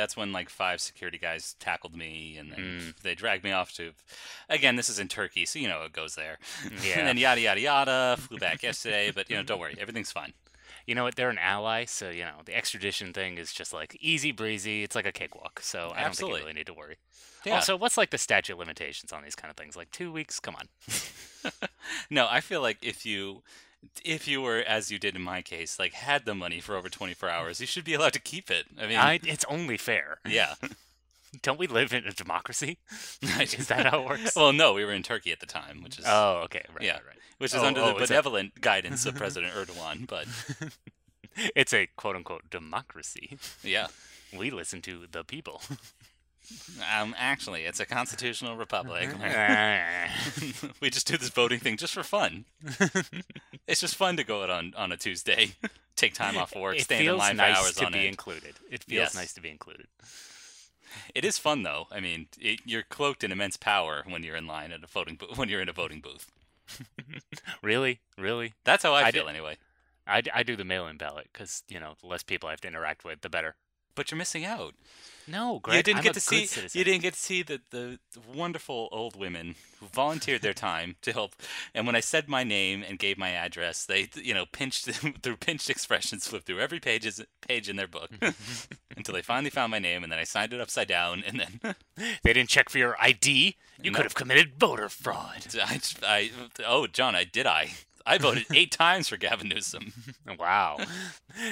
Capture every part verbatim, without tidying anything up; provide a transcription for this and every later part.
that's when like five security guys tackled me, and then mm. they dragged me off to. Again, this is in Turkey, so you know it goes there. Yeah. And then yada yada yada. Flew back yesterday, but you know, don't worry, everything's fine. You know what? They're an ally, so you know the extradition thing is just like easy breezy. It's like a cakewalk, so I Absolutely. don't think you really need to worry. Yeah. Also, what's like the statute of limitations on these kind of things? Like two weeks? Come on. No, I feel like if you. If you were, as you did in my case, like had the money for over twenty-four hours, you should be allowed to keep it. I mean, I, it's only fair. Yeah. Don't we live in a democracy? Is that how it works? Well, no, we were in Turkey at the time, which is oh, okay, right, yeah, right, right. Which is oh, under oh, the benevolent a... guidance of President Erdogan, but it's a quote-unquote democracy. Yeah, we listen to the people. Um, actually, it's a constitutional republic. We just do this voting thing just for fun. It's just fun to go out on, on a Tuesday, take time off work, it stand in line nice for hours to on be it. Included. It feels yes. nice to be included. It is fun, though. I mean, it, you're cloaked in immense power when you're in line at a voting bo- when you're in a voting booth. Really, really. That's how I, I feel, do, anyway. I, I do the mail-in ballot because you know the less people I have to interact with, the better. But you're missing out. No, Greg, you didn't I'm get to see. Citizen. You didn't get to see the, the wonderful old women who volunteered their time to help. And when I said my name and gave my address, they, you know, pinched through pinched expressions, flipped through every pages, page in their book until they finally found my name, and then I signed it upside down, and then they didn't check for your I D. You no. could have committed voter fraud. I, I, oh, John, I did I. I voted eight times for Gavin Newsom. Wow.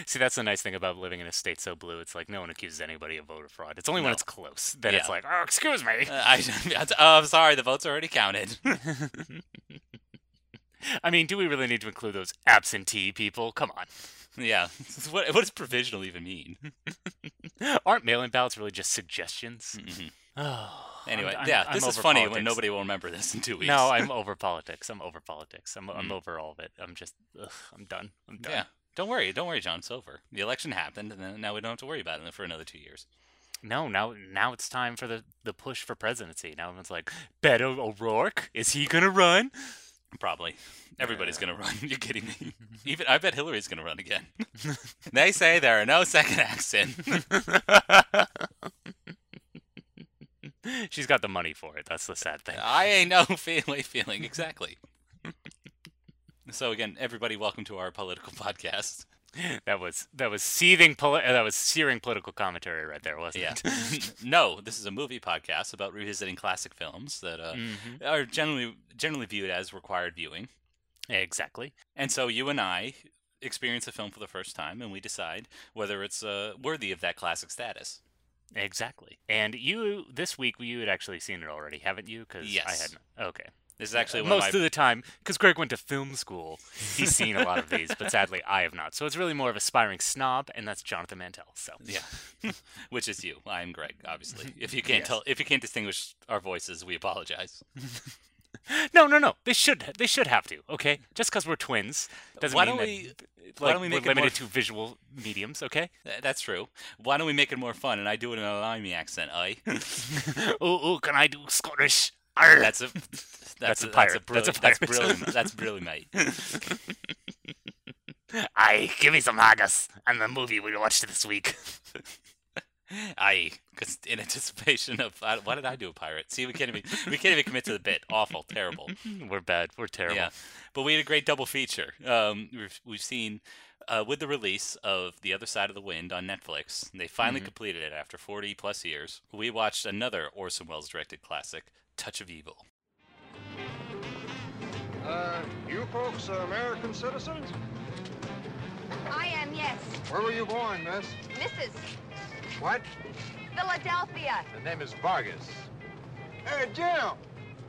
See, that's the nice thing about living in a state so blue. It's like no one accuses anybody of voter fraud. It's only no. when it's close that yeah. it's like, oh, excuse me. Uh, I, I, oh, I'm sorry. The vote's already counted. I mean, do we really need to include those absentee people? Come on. Yeah. What, what does provisional even mean? Aren't mail-in ballots really just suggestions? Mm-hmm. Oh. Anyway, I'm, yeah, I'm, this I'm is funny politics. When nobody will remember this in two weeks. No, I'm over politics. I'm over politics. I'm, mm. I'm over all of it. I'm just, ugh, I'm done. I'm done. Yeah, don't worry. Don't worry, John. It's over. The election happened, and then now we don't have to worry about it for another two years. No, now now it's time for the, the push for presidency. Now everyone's like, Beto O'Rourke, is he going to run? Probably. Everybody's uh, going to run. You're kidding me. Even I bet Hillary's going to run again. They say there are no second acts in. She's got the money for it. That's the sad thing. I ain't no feeling feeling. Exactly. So again, everybody, welcome to our political podcast. That was that was seething. Poli- that was searing political commentary right there, wasn't yeah. it? No, this is a movie podcast about revisiting classic films that uh, mm-hmm. are generally generally viewed as required viewing. Exactly. And so you and I experience a film for the first time, and we decide whether it's uh, worthy of that classic status. Exactly. And you, this week, you had actually seen it already, haven't you? Cause yes. I hadn't. Okay. This is actually one Most of, my... of the time, because Greg went to film school, he's seen a lot of these, but sadly I have not. So it's really more of aspiring snob, and that's Jonathan Mantel. So yeah, which is you. I'm Greg, obviously. If you can't yes. tell, if you can't distinguish our voices, we apologize. No, no, no. They should. They should have to. Okay, just because we're twins doesn't why mean don't we, that why like, don't we make we're limited it more... to visual mediums. Okay, that's true. Why don't we make it more fun? And I do it in a limey accent. I. ooh, ooh, can I do Scottish? Arr! That's a. That's, that's a, a pirate. That's a pirate. That's brilliant. That's brilliant, mate. Aye, give me some haggis and the movie we watched this week. Aye, because in anticipation of uh, why did I do a pirate? See, we can't even we can't even commit to the bit. Awful, terrible. We're bad. We're terrible. Yeah, but we had a great double feature. Um, we've we've seen uh, with the release of The Other Side of the Wind on Netflix, they finally mm-hmm. completed it after forty plus years. We watched another Orson Welles directed classic, Touch of Evil. Uh, you folks are American citizens? I am, yes. Where were you born, Miss? Missus What? Philadelphia. The name is Vargas. Hey, Jim.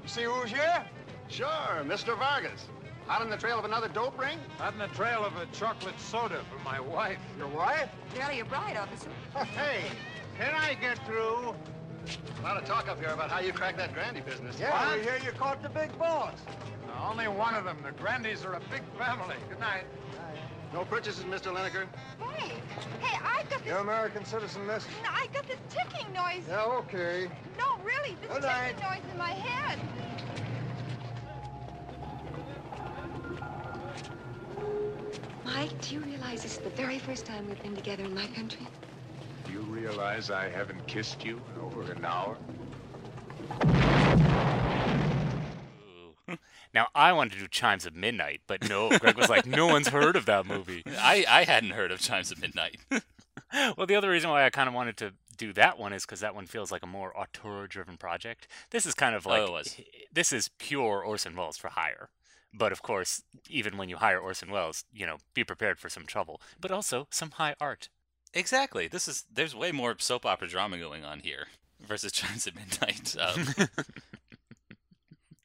You see who's here? Sure, Mister Vargas. Out on the trail of another dope ring? Out on the trail of a chocolate soda for my wife. Your wife? Barely your bride, officer. Hey, can I get through? A lot of talk up here about how you cracked that Grandy business. Yeah, what? We hear you caught the big boss. No, only one of them. The Grandys are a big family. Good night. No purchases, Mister Lineker? Hey, hey, I got this... You're American citizen, miss? No, I got this ticking noise. Yeah, okay. No, really, this Good ticking night. noise in my head. Mike, do you realize this is the very first time we've been together in my country? Do you you realize I haven't kissed you in over an hour? Ooh. Now, I wanted to do Chimes of Midnight, but no, Greg was like, no one's heard of that movie. I, I hadn't heard of Chimes of Midnight. Well, the other reason why I kind of wanted to do that one is because that one feels like a more auteur-driven project. This is kind of like, oh, it was. This is pure Orson Welles for hire. But of course, even when you hire Orson Welles, you know, be prepared for some trouble, but also some high art. Exactly. This is there's way more soap opera drama going on here versus Chimes at Midnight. Um,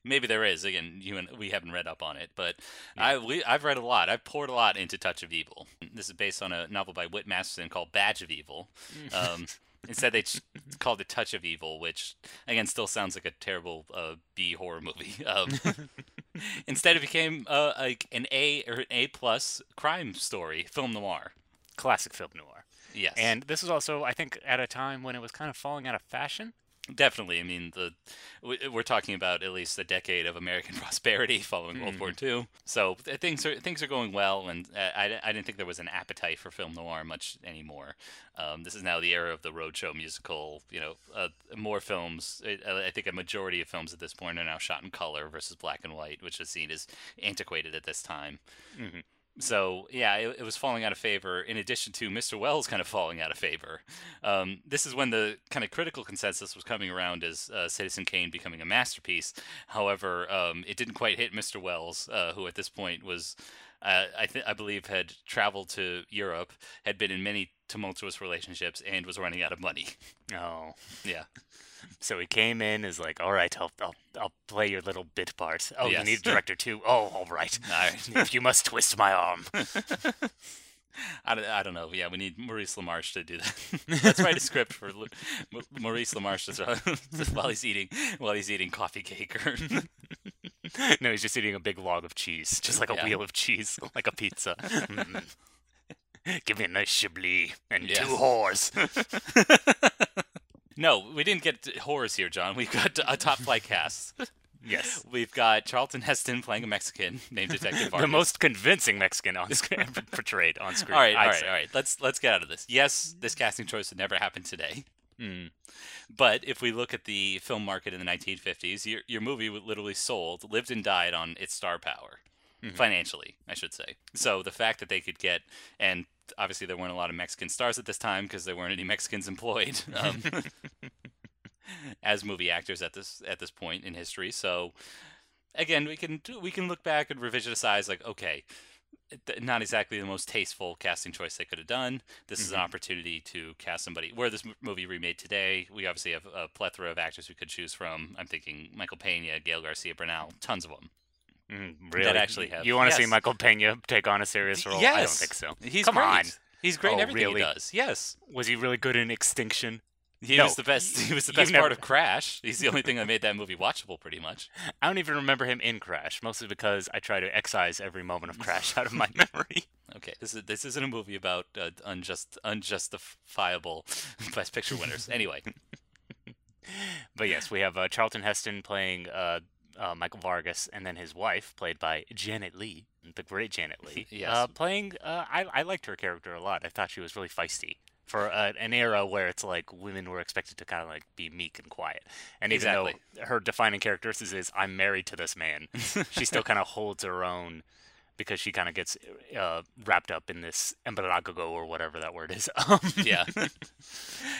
maybe there is. Again, you and we haven't read up on it, but yeah. I we I've read a lot. I've poured a lot into Touch of Evil. This is based on a novel by Whit Masterson called Badge of Evil. Um, Instead, they ch- called it Touch of Evil, which, again, still sounds like a terrible uh, B-horror movie. Um, instead, it became uh, like an A or an A-plus crime story, film noir. Classic film noir. Yes. And this was also, I think, at a time when it was kind of falling out of fashion. Definitely. I mean, the we're talking about at least a decade of American prosperity following mm. World War Two. So things are things are going well, and I, I didn't think there was an appetite for film noir much anymore. Um, this is now the era of the roadshow musical. You know, uh, more films. I think a majority of films at this point are now shot in color versus black and white, which is seen as antiquated at this time. Mm-hmm. So, yeah, it, it was falling out of favor, in addition to Mister Welles kind of falling out of favor. Um, this is when the kind of critical consensus was coming around as uh, Citizen Kane becoming a masterpiece. However, um, it didn't quite hit Mister Welles, uh, who at this point was, uh, I, th- I believe, had traveled to Europe, had been in many tumultuous relationships, and was running out of money. Oh. Yeah. So he came in is like, all right, I'll, I'll I'll play your little bit part. Oh, yes. You need a director too? Oh, all right. All right. If you must twist my arm. I, don't, I don't know. Yeah, we need Maurice LaMarche to do that. Let's write a script for Ma- Maurice LaMarche to while he's eating while he's eating coffee cake. Or no, he's just eating a big log of cheese, just like a yeah. wheel of cheese, like a pizza. Mm. Give me a nice Chablis and yes. two whores. No, we didn't get horrors here, John. We've got a top-flight cast. Yes. We've got Charlton Heston playing a Mexican named Detective Vargas. The most convincing Mexican on screen, portrayed on screen. All right, all right, say. all right. Let's, let's get out of this. Yes, this casting choice would never happen today. Mm. But if we look at the film market in the nineteen fifties, your, your movie literally sold, lived and died on its star power. Mm-hmm. Financially, I should say. So the fact that they could get... and obviously, there weren't a lot of Mexican stars at this time because there weren't any Mexicans employed um, as movie actors at this at this point in history. So, again, we can we can look back and revisionicize like, okay, not exactly the most tasteful casting choice they could have done. This mm-hmm. is an opportunity to cast somebody. Were this movie remade today, we obviously have a plethora of actors we could choose from. I'm thinking Michael Pena, Gael Garcia Bernal, tons of them. Mm, really? That actually have. You want to yes. see Michael Pena take on a serious role? Yes. I don't think so. He's Come great. on. He's great oh, in everything really? he does. Yes. Was he really good in Extinction? He no. was the best. He was the best never... part of Crash. He's the only thing that made that movie watchable, pretty much. I don't even remember him in Crash, mostly because I try to excise every moment of Crash out of my memory. Okay, this is this isn't a movie about uh, unjust, unjustifiable Best Picture winners. Anyway, but yes, we have uh, Charlton Heston playing. Uh, Uh, Michael Vargas, and then his wife, played by Janet Leigh, the great Janet Leigh, yes. uh, playing, uh, I, I liked her character a lot. I thought she was really feisty for uh, an era where it's like women were expected to kind of like be meek and quiet. And exactly. even though her defining characteristics is, I'm married to this man, she still kind of holds her own because she kind of gets uh, wrapped up in this embaragogo or whatever that word is. Um, yeah.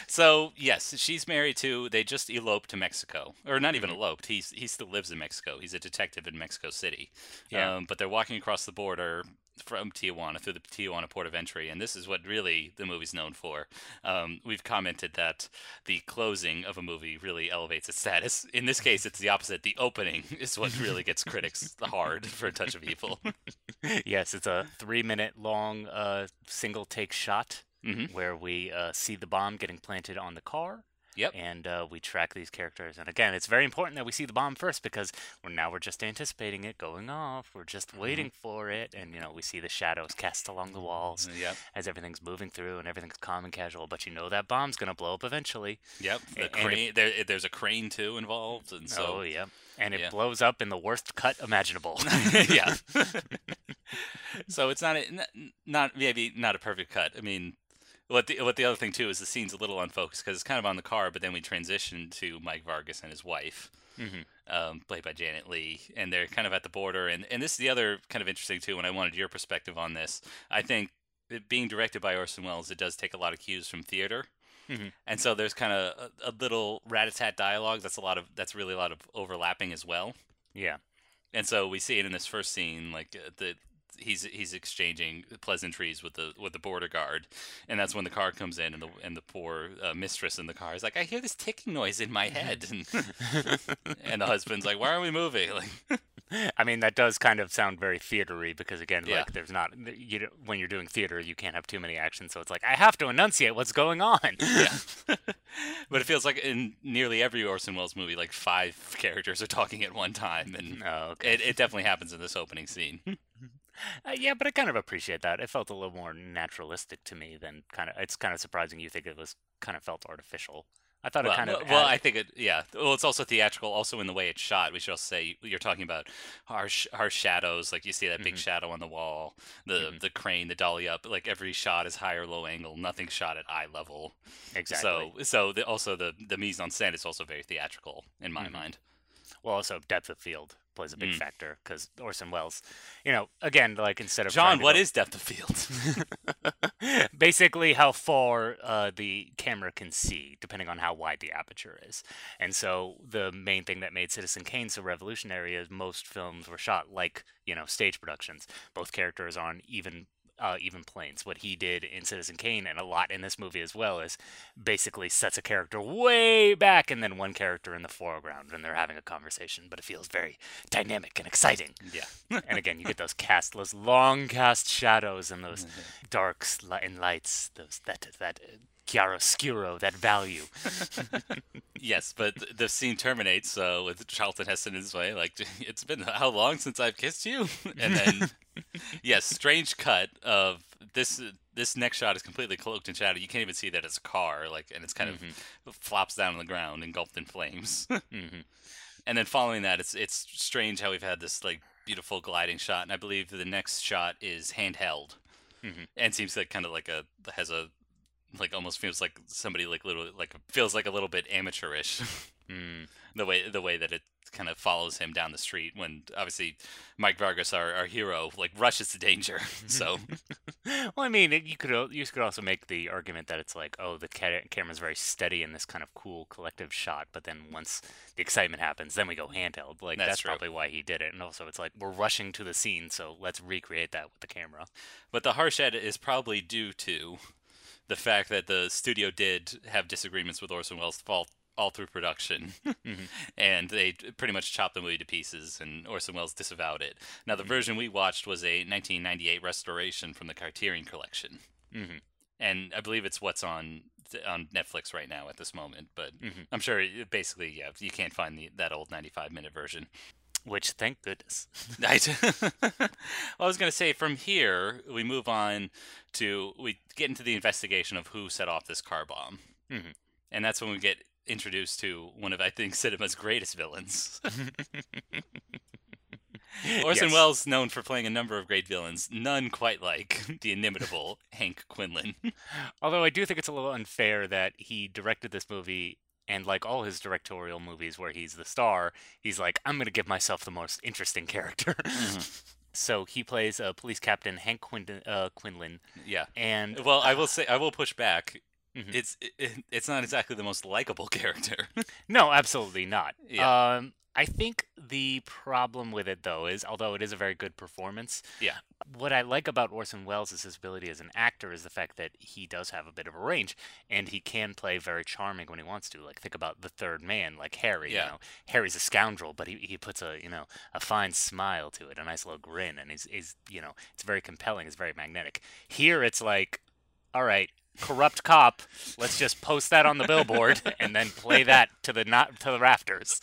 So, yes, she's married to, they just eloped to Mexico. Or not even mm-hmm. eloped, he's, he still lives in Mexico. He's a detective in Mexico City. Yeah. Um, but they're walking across the border from Tijuana, through the Tijuana port of entry, and this is what really the movie's known for. Um, we've commented that the closing of a movie really elevates its status. In this case, it's the opposite. The opening is what really gets critics hard for A Touch of Evil. Yes, it's a three-minute-long uh, single-take shot mm-hmm. where we uh, see the bomb getting planted on the car. Yep. And uh, we track these characters. And again, it's very important that we see the bomb first because we're, now we're just anticipating it going off. We're just waiting mm-hmm. for it. And, you know, we see the shadows cast along the walls yep. as everything's moving through and everything's calm and casual. But you know that bomb's going to blow up eventually. Yep. The crane, it, there, there's a crane, too, involved. And so, oh, yep. And it yeah. blows up in the worst cut imaginable. yeah. So it's not, a, not, not maybe not a perfect cut. I mean... What the what the other thing too is the scene's a little unfocused because it's kind of on the car, but then we transition to Mike Vargas and his wife, mm-hmm. um, played by Janet Leigh, and they're kind of at the border. And and this is the other kind of interesting too. And I wanted your perspective on this. I think it, being directed by Orson Welles, it does take a lot of cues from theater. Mm-hmm. And so there's kind of a, a little rat-a-tat dialogue. That's a lot of that's really a lot of overlapping as well. Yeah. And so we see it in this first scene, like the he's he's exchanging pleasantries with the with the border guard, and that's when the car comes in, and the and the poor uh, mistress in the car is like, I hear this ticking noise in my head, and, and the husband's like, why aren't we moving? Like, I mean, that does kind of sound very theatery because, again, yeah. like there's not you know, when you're doing theater, you can't have too many actions. So it's like, I have to enunciate what's going on. Yeah. But it feels like in nearly every Orson Welles movie, like five characters are talking at one time. And oh, okay. it, it definitely happens in this opening scene. Uh, yeah, but I kind of appreciate that. It felt a little more naturalistic to me than kind of it's kind of surprising you think it was kind of felt artificial. I thought well, it kind of... Well, added... I think it... Yeah. Well, it's also theatrical. Also, in the way it's shot, we should also say... You're talking about our sh our shadows. Like, you see that big mm-hmm. shadow on the wall. The mm-hmm. the crane, the dolly up. Like, every shot is high or low angle. Nothing shot at eye level. Exactly. So, so the, also, the, the mise-en-scène is also very theatrical, in my mm-hmm. mind. Well, also, depth of field plays a big mm. factor. Because Orson Welles... You know, again, like, instead of... John, what go... is depth of field? Basically how far uh, the camera can see, depending on how wide the aperture is. And so the main thing that made Citizen Kane so revolutionary is most films were shot like, you know, stage productions. Both characters are on even, uh, even planes. What he did in Citizen Kane, and a lot in this movie as well, is basically sets a character way back and then one character in the foreground and they're having a conversation. But it feels very dynamic and exciting. Yeah. And again, you get those cast, those long cast shadows and those mm-hmm. darks and lights, those that that uh, chiaroscuro, that value. Yes, but the scene terminates uh, with Charlton Heston in his way, like, it's been how long since I've kissed you? And then, yes, strange cut of this. This next shot is completely cloaked in shadow. You can't even see that it's a car, like, and it's kind mm-hmm. of flops down on the ground, engulfed in flames. mm-hmm. And then following that, it's it's strange how we've had this like beautiful gliding shot, and I believe the next shot is handheld, mm-hmm. and seems like kind of like a has a like almost feels like somebody like little like feels like a little bit amateurish. mm. The way the way that it kind of follows him down the street when obviously Mike Vargas, our, our hero, like rushes to danger. So, well, I mean, you could you could also make the argument that it's like, oh, the ca camera's very steady in this kind of cool collective shot, but then once the excitement happens, then we go handheld. Like that's, that's probably why he did it. And also, it's like we're rushing to the scene, so let's recreate that with the camera. But the harsh edit is probably due to the fact that the studio did have disagreements with Orson Welles' fault. all through production, mm-hmm. and they pretty much chopped the movie to pieces, and Orson Welles disavowed it. Now, the mm-hmm. version we watched was a nineteen ninety-eight restoration from the Cartierian Collection, mm-hmm. and I believe it's what's on on Netflix right now at this moment, but mm-hmm. I'm sure it basically, yeah, you can't find the, that old ninety-five minute version. Which, thank goodness. I, I was going to say, from here, we move on to, we get into the investigation of who set off this car bomb, mm-hmm. and that's when we get introduced to one of, I think, cinema's greatest villains. Orson yes. Welles, known for playing a number of great villains, none quite like the inimitable Hank Quinlan. Although I do think it's a little unfair that he directed this movie, and like all his directorial movies where he's the star, he's like, I'm going to give myself the most interesting character. Mm-hmm. So he plays a uh, police captain, Hank Quinlan. Uh, Quinlan. Yeah. And well, I will say, I will push back. Mm-hmm. It's it, it's not exactly the most likable character. No, absolutely not. Yeah. Um, I think the problem with it, though, is although it is a very good performance, yeah. what I like about Orson Welles is his ability as an actor is the fact that he does have a bit of a range, and he can play very charming when he wants to. Like, think about The Third Man, like Harry. Yeah. You know, Harry's a scoundrel, but he he puts a you know a fine smile to it, a nice little grin, and he's is you know it's very compelling, it's very magnetic. Here, it's like, all right. Corrupt cop. Let's just post that on the billboard and then play that to the not to the rafters.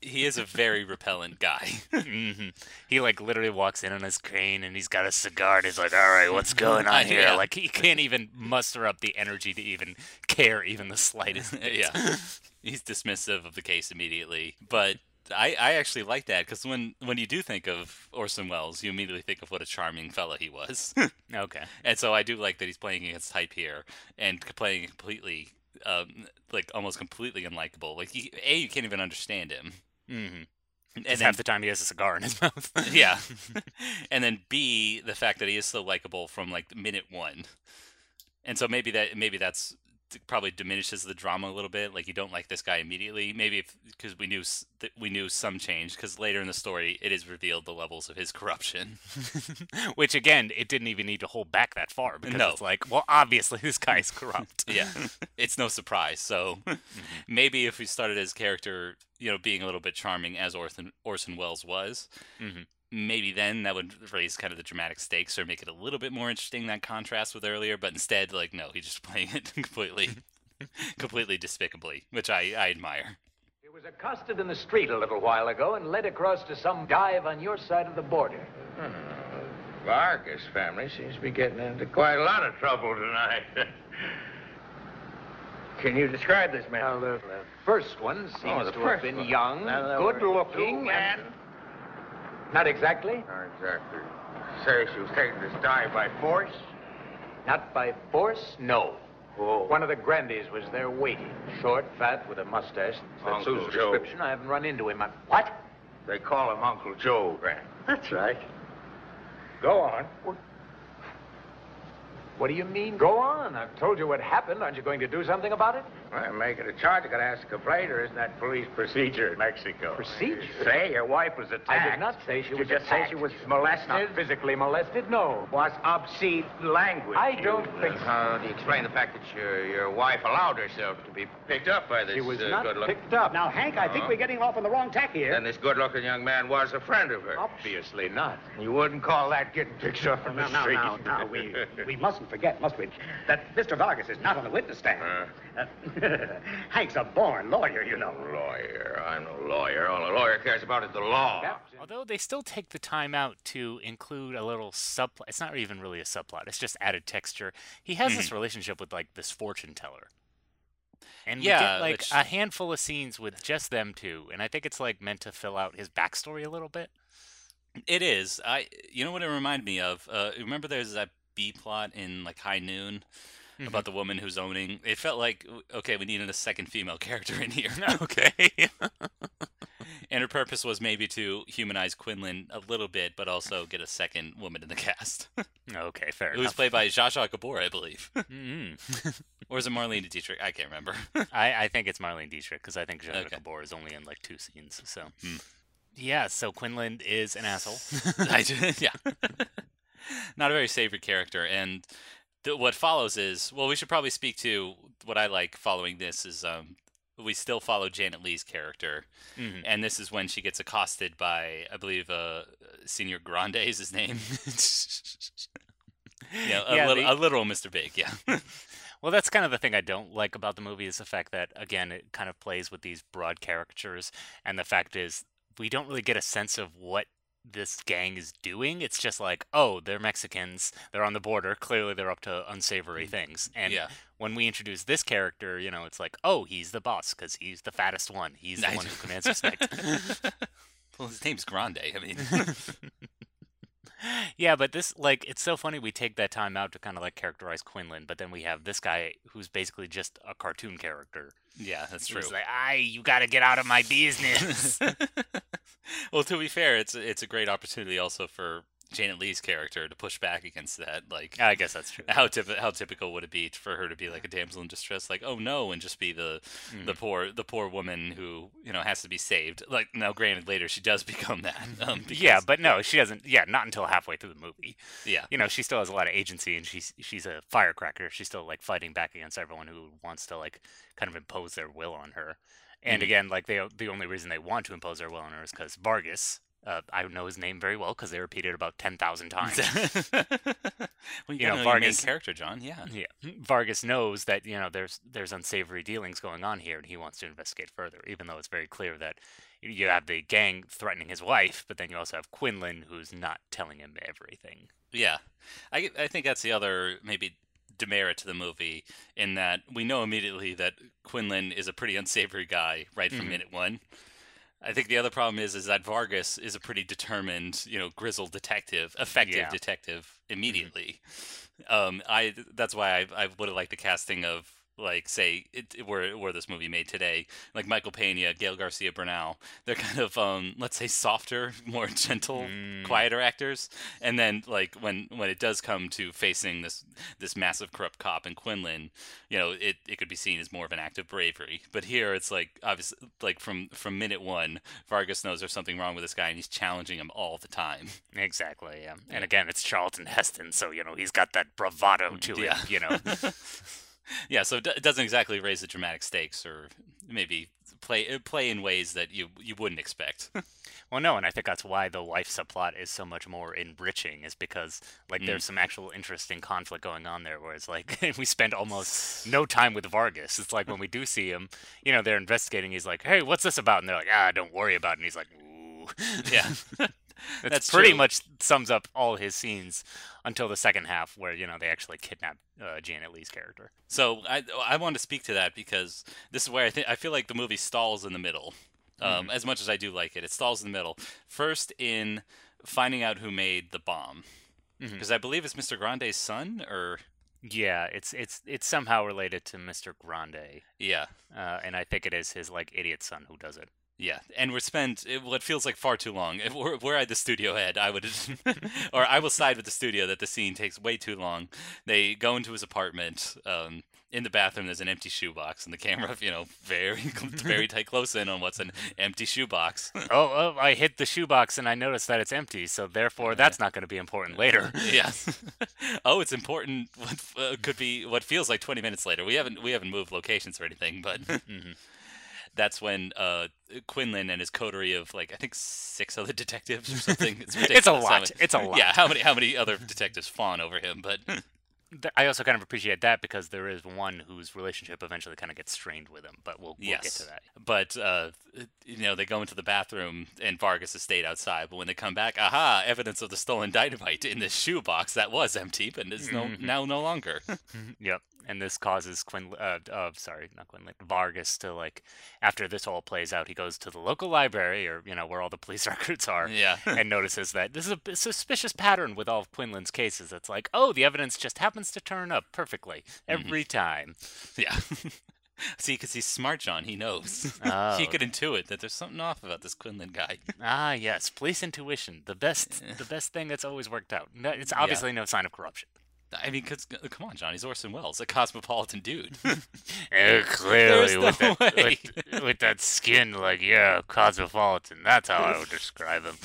He is a very repellent guy. Mm-hmm. He like literally walks in on his crane and he's got a cigar and he's like, "All right, what's going on here?" Yeah. Like he can't even muster up the energy to even care, even the slightest. Yeah, he's dismissive of the case immediately, but I, I actually like that, because when, when you do think of Orson Welles, you immediately think of what a charming fella he was. Okay. And so I do like that he's playing against type here, and playing completely, um, like, almost completely unlikable. Like, he, A, you can't even understand him. Mm-hmm. And then, half the time he has a cigar in his mouth. Yeah. And then B, the fact that he is so likable from, like, minute one. And so maybe that maybe that's probably diminishes the drama a little bit. Like, you don't like this guy immediately. Maybe because we knew we knew some change, because later in the story it is revealed the levels of his corruption. Which, again, it didn't even need to hold back that far, because no. It's like, well, obviously this guy's corrupt. Yeah. It's no surprise. So maybe if we started his character, you know, being a little bit charming, as Orson, Orson Welles was, mm-hmm. maybe then that would raise kind of the dramatic stakes or make it a little bit more interesting, that contrast with earlier. But instead, like, no, he's just playing it completely, completely despicably, which I, I admire. He was accosted in the street a little while ago and led across to some dive on your side of the border. Hmm. Vargas family seems to be getting into quite a lot of trouble tonight. Can you describe this man? Well, the, the first one seems oh, to have been one. young, good-looking, and... Not exactly? Not exactly. Say she was taking this dive by force? Not by force, no. Whoa. One of the grandees was there waiting. Short, fat, with a mustache. That's Uncle Joe. Description. I haven't run into him. I'm... What? They call him Uncle Joe, Grant. That's right. Go on. What? What do you mean, go on? I've told you what happened. Aren't you going to do something about it? Well, make it a charge. You're going to ask a complaint, or isn't that police procedure in Mexico? Procedure? You say your wife was attacked. I did not say she did was you just attacked. Say she was molested? Not physically molested, no. Was obscene language. I don't used. think so. How do you explain the fact that your, your wife allowed herself to be picked up by this good-looking... She was uh, not picked up. Now, Hank, I uh-huh. think we're getting off on the wrong tack here. Then this good-looking young man was a friend of hers. Obviously not. You wouldn't call that getting picked up on no, the no, street. No, no, no, we, we mustn't forget, must we, that Mister Vargas is not on the witness stand. Uh, uh, Hank's a born lawyer, you know. Lawyer? I'm no lawyer. All a lawyer cares about is the law. Although they still take the time out to include a little subplot. It's not even really a subplot. It's just added texture. He has mm-hmm. this relationship with, like, this fortune teller. And yeah, we get, like, which... a handful of scenes with just them two. And I think it's, like, meant to fill out his backstory a little bit. It is. I. You know what it reminded me of? Uh, remember there's that B-plot in, like, High Noon mm-hmm. about the woman who's owning... It felt like, okay, we needed a second female character in here. Okay. And her purpose was maybe to humanize Quinlan a little bit, but also get a second woman in the cast. Okay, fair enough. Who was played by Zsa Zsa Gabor, I believe. Mm-hmm. Or is it Marlene Dietrich? I can't remember. I, I think it's Marlene Dietrich, because I think Zsa Zsa okay. Gabor is only in, like, two scenes, so... Mm. Yeah, so Quinlan is an asshole. I do, yeah. Not a very savored character, and th- what follows is, well, we should probably speak to what I like following this is um, we still follow Janet Leigh's character, mm-hmm. and this is when she gets accosted by, I believe, uh, Senior Grande is his name. yeah, a, yeah little, the... a literal Mister Big, yeah. Well, that's kind of the thing I don't like about the movie is the fact that, again, it kind of plays with these broad caricatures, and the fact is we don't really get a sense of what this gang is doing. It's just like, oh, they're Mexicans, they're on the border, clearly they're up to unsavory things. And yeah. when we introduce this character, you know, it's like, oh, he's the boss, because he's the fattest one. He's the I one do. who commands respect. Well, his name's Grande, I mean. Yeah, but this, like, it's so funny we take that time out to kind of, like, characterize Quinlan, but then we have this guy who's basically just a cartoon character. Yeah, that's true. He's like, aye, you gotta get out of my business. Well, to be fair, it's it's a great opportunity also for Janet Leigh's character to push back against that. Like, I guess that's true. How typ- how typical would it be for her to be like a damsel in distress, like, oh no, and just be the mm. the poor the poor woman who, you know, has to be saved. Like, now, granted, later she does become that. Um, because, yeah, but no, she doesn't. Yeah, not until halfway through the movie. Yeah, you know, she still has a lot of agency, and she's she's a firecracker. She's still, like, fighting back against everyone who wants to, like, kind of impose their will on her. And mm-hmm. again, like, they the only reason they want to impose their will on her is because Vargas. Uh, I know his name very well because they repeat it about ten thousand times. Well, you, you know, know Vargas your main character, John. Yeah, yeah. Vargas knows that, you know, there's there's unsavory dealings going on here, and he wants to investigate further. Even though it's very clear that you have the gang threatening his wife, but then you also have Quinlan, who's not telling him everything. Yeah, I I think that's the other maybe demerit to the movie, in that we know immediately that Quinlan is a pretty unsavory guy right from mm-hmm. minute one. I think the other problem is is that Vargas is a pretty determined, you know, grizzled detective, effective yeah. detective immediately. Mm-hmm. Um, I that's why I I would have liked the casting of, like, say, it, it were were this movie made today, like Michael Pena, Gael Garcia Bernal, they're kind of, um, let's say, softer, more gentle, mm. quieter actors. And then, like, when when it does come to facing this this massive corrupt cop in Quinlan, you know, it, it could be seen as more of an act of bravery. But here, it's like, obviously, like, from, from minute one, Vargas knows there's something wrong with this guy, and he's challenging him all the time. Exactly, yeah. yeah. And again, it's Charlton Heston, so, you know, he's got that bravado to yeah. him, you know. Yeah, so it doesn't exactly raise the dramatic stakes, or maybe play play in ways that you you wouldn't expect. Well, no, and I think that's why the life subplot is so much more enriching, is because, like, mm. there's some actual interesting conflict going on there, where it's like, we spend almost no time with Vargas. It's like, when we do see him, you know, they're investigating, he's like, hey, what's this about? And they're like, ah, don't worry about it. And he's like, ooh. Yeah. That's, That's pretty true. Much sums up all his scenes until the second half, where, you know, they actually kidnap uh, Janet Leigh's character. So I I want to speak to that, because this is where I think I feel like the movie stalls in the middle. Um, mm-hmm. As much as I do like it, it stalls in the middle. First, in finding out who made the bomb, because mm-hmm. I believe it's Mister Grande's son, or. Yeah, it's it's it's somehow related to Mister Grande. Yeah, uh, and I think it is his, like, idiot son who does it. Yeah, and we spend what feels like far too long. If we're, we're at the studio head, I would, or I will side with the studio that the scene takes way too long. They go into his apartment. Um, in the bathroom, there's an empty shoebox, and the camera, you know, very, very tight close in on what's an empty shoebox. oh, oh, I hit the shoebox, and I noticed that it's empty, so therefore that's not going to be important later. Yeah. Oh, it's important. What uh, could be what feels like twenty minutes later. We haven't we haven't moved locations or anything, but. Mm-hmm. That's when uh, Quinlan and his coterie of, like, I think six other detectives or something. It's ridiculous. It's a lot. Many, it's a lot. Yeah, how many how many other detectives fawn over him? But I also kind of appreciate that, because there is one whose relationship eventually kind of gets strained with him. But we'll, we'll yes. get to that. But uh, you know, they go into the bathroom, and Vargas has stayed outside. But when they come back, aha! Evidence of the stolen dynamite in this shoebox that was empty, but is no mm-hmm. now no longer. Yep. And this causes Quin, uh, uh, sorry, not Quinlan, Vargas to, like, after this all plays out, he goes to the local library, or, you know, where all the police records are, yeah. and notices that this is a suspicious pattern with all of Quinlan's cases. It's like, oh, the evidence just happens to turn up perfectly every mm-hmm. time. Yeah. See, because he's smart, John. He knows. Oh. He could intuit that there's something off about this Quinlan guy. Ah, yes. Police intuition. The best, the best thing that's always worked out. No, it's obviously yeah. no sign of corruption. I mean, cause, come on, John. He's Orson Welles, a cosmopolitan dude. Yeah, clearly, no with, that, with, with that skin, like, yeah, cosmopolitan. That's how I would describe him.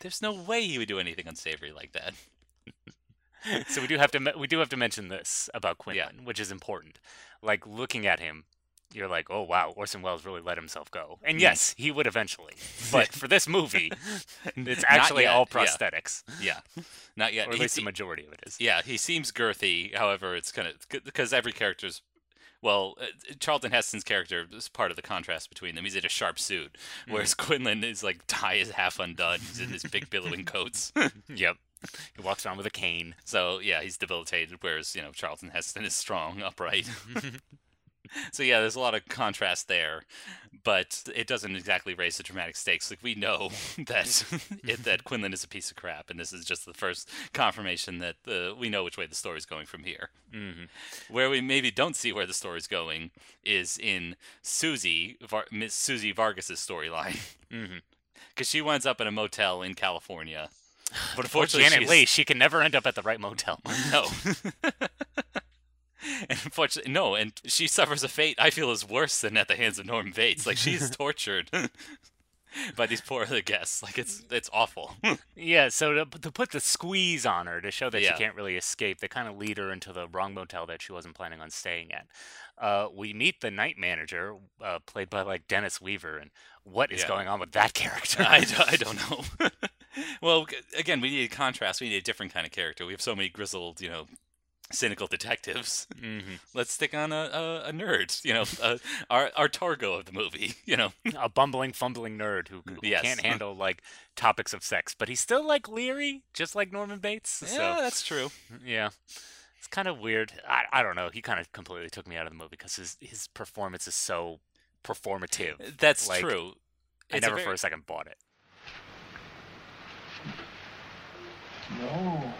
There's no way he would do anything unsavory like that. So we do have to we do have to mention this about Quinlan, yeah. which is important. Like, looking at him, you're like, oh, wow, Orson Welles really let himself go. And yes, he would eventually. But for this movie, it's actually all prosthetics. Yeah. yeah. Not yet. Or at he least se- the majority of it is. Yeah, he seems girthy. However, it's kind of... Because every character's... Well, uh, Charlton Heston's character is part of the contrast between them. He's in a sharp suit, whereas mm. Quinlan is, like, tie is half undone. He's in his big billowing coats. Yep. He walks around with a cane. So, yeah, he's debilitated, whereas, you know, Charlton Heston is strong, upright. So yeah, there's a lot of contrast there, but it doesn't exactly raise the dramatic stakes. Like, we know that it, that Quinlan is a piece of crap, and this is just the first confirmation that uh, we know which way the story's going from here. Mm-hmm. Where we maybe don't see where the story's going is in Susie, Var- Miss Susie Vargas's storyline, because mm-hmm. she winds up in a motel in California. But unfortunately, Janet Leigh, she can never end up at the right motel. No. And unfortunately, no, and she suffers a fate I feel is worse than at the hands of Norman Bates. Like, she's tortured by these poor other guests. Like, it's it's awful. Yeah, so to, to put the squeeze on her, to show that yeah. she can't really escape, they kind of lead her into the wrong motel that she wasn't planning on staying at. Uh, we meet the night manager, uh, played by, like, Dennis Weaver, and what is yeah. going on with that character? I, I don't know. Well, again, we need a contrast. We need a different kind of character. We have so many grizzled, you know, cynical detectives. Mm-hmm. Let's stick on a, a, a nerd, you know, a, our our Targo of the movie, you know, a bumbling, fumbling nerd who, who yes. can't handle, like, topics of sex, but he's still, like, leery, just like Norman Bates. Yeah, so. That's true. Yeah, it's kind of weird. I I don't know. He kind of completely took me out of the movie because his his performance is so performative. That's like, true. It's I never a very... for a second bought it. No.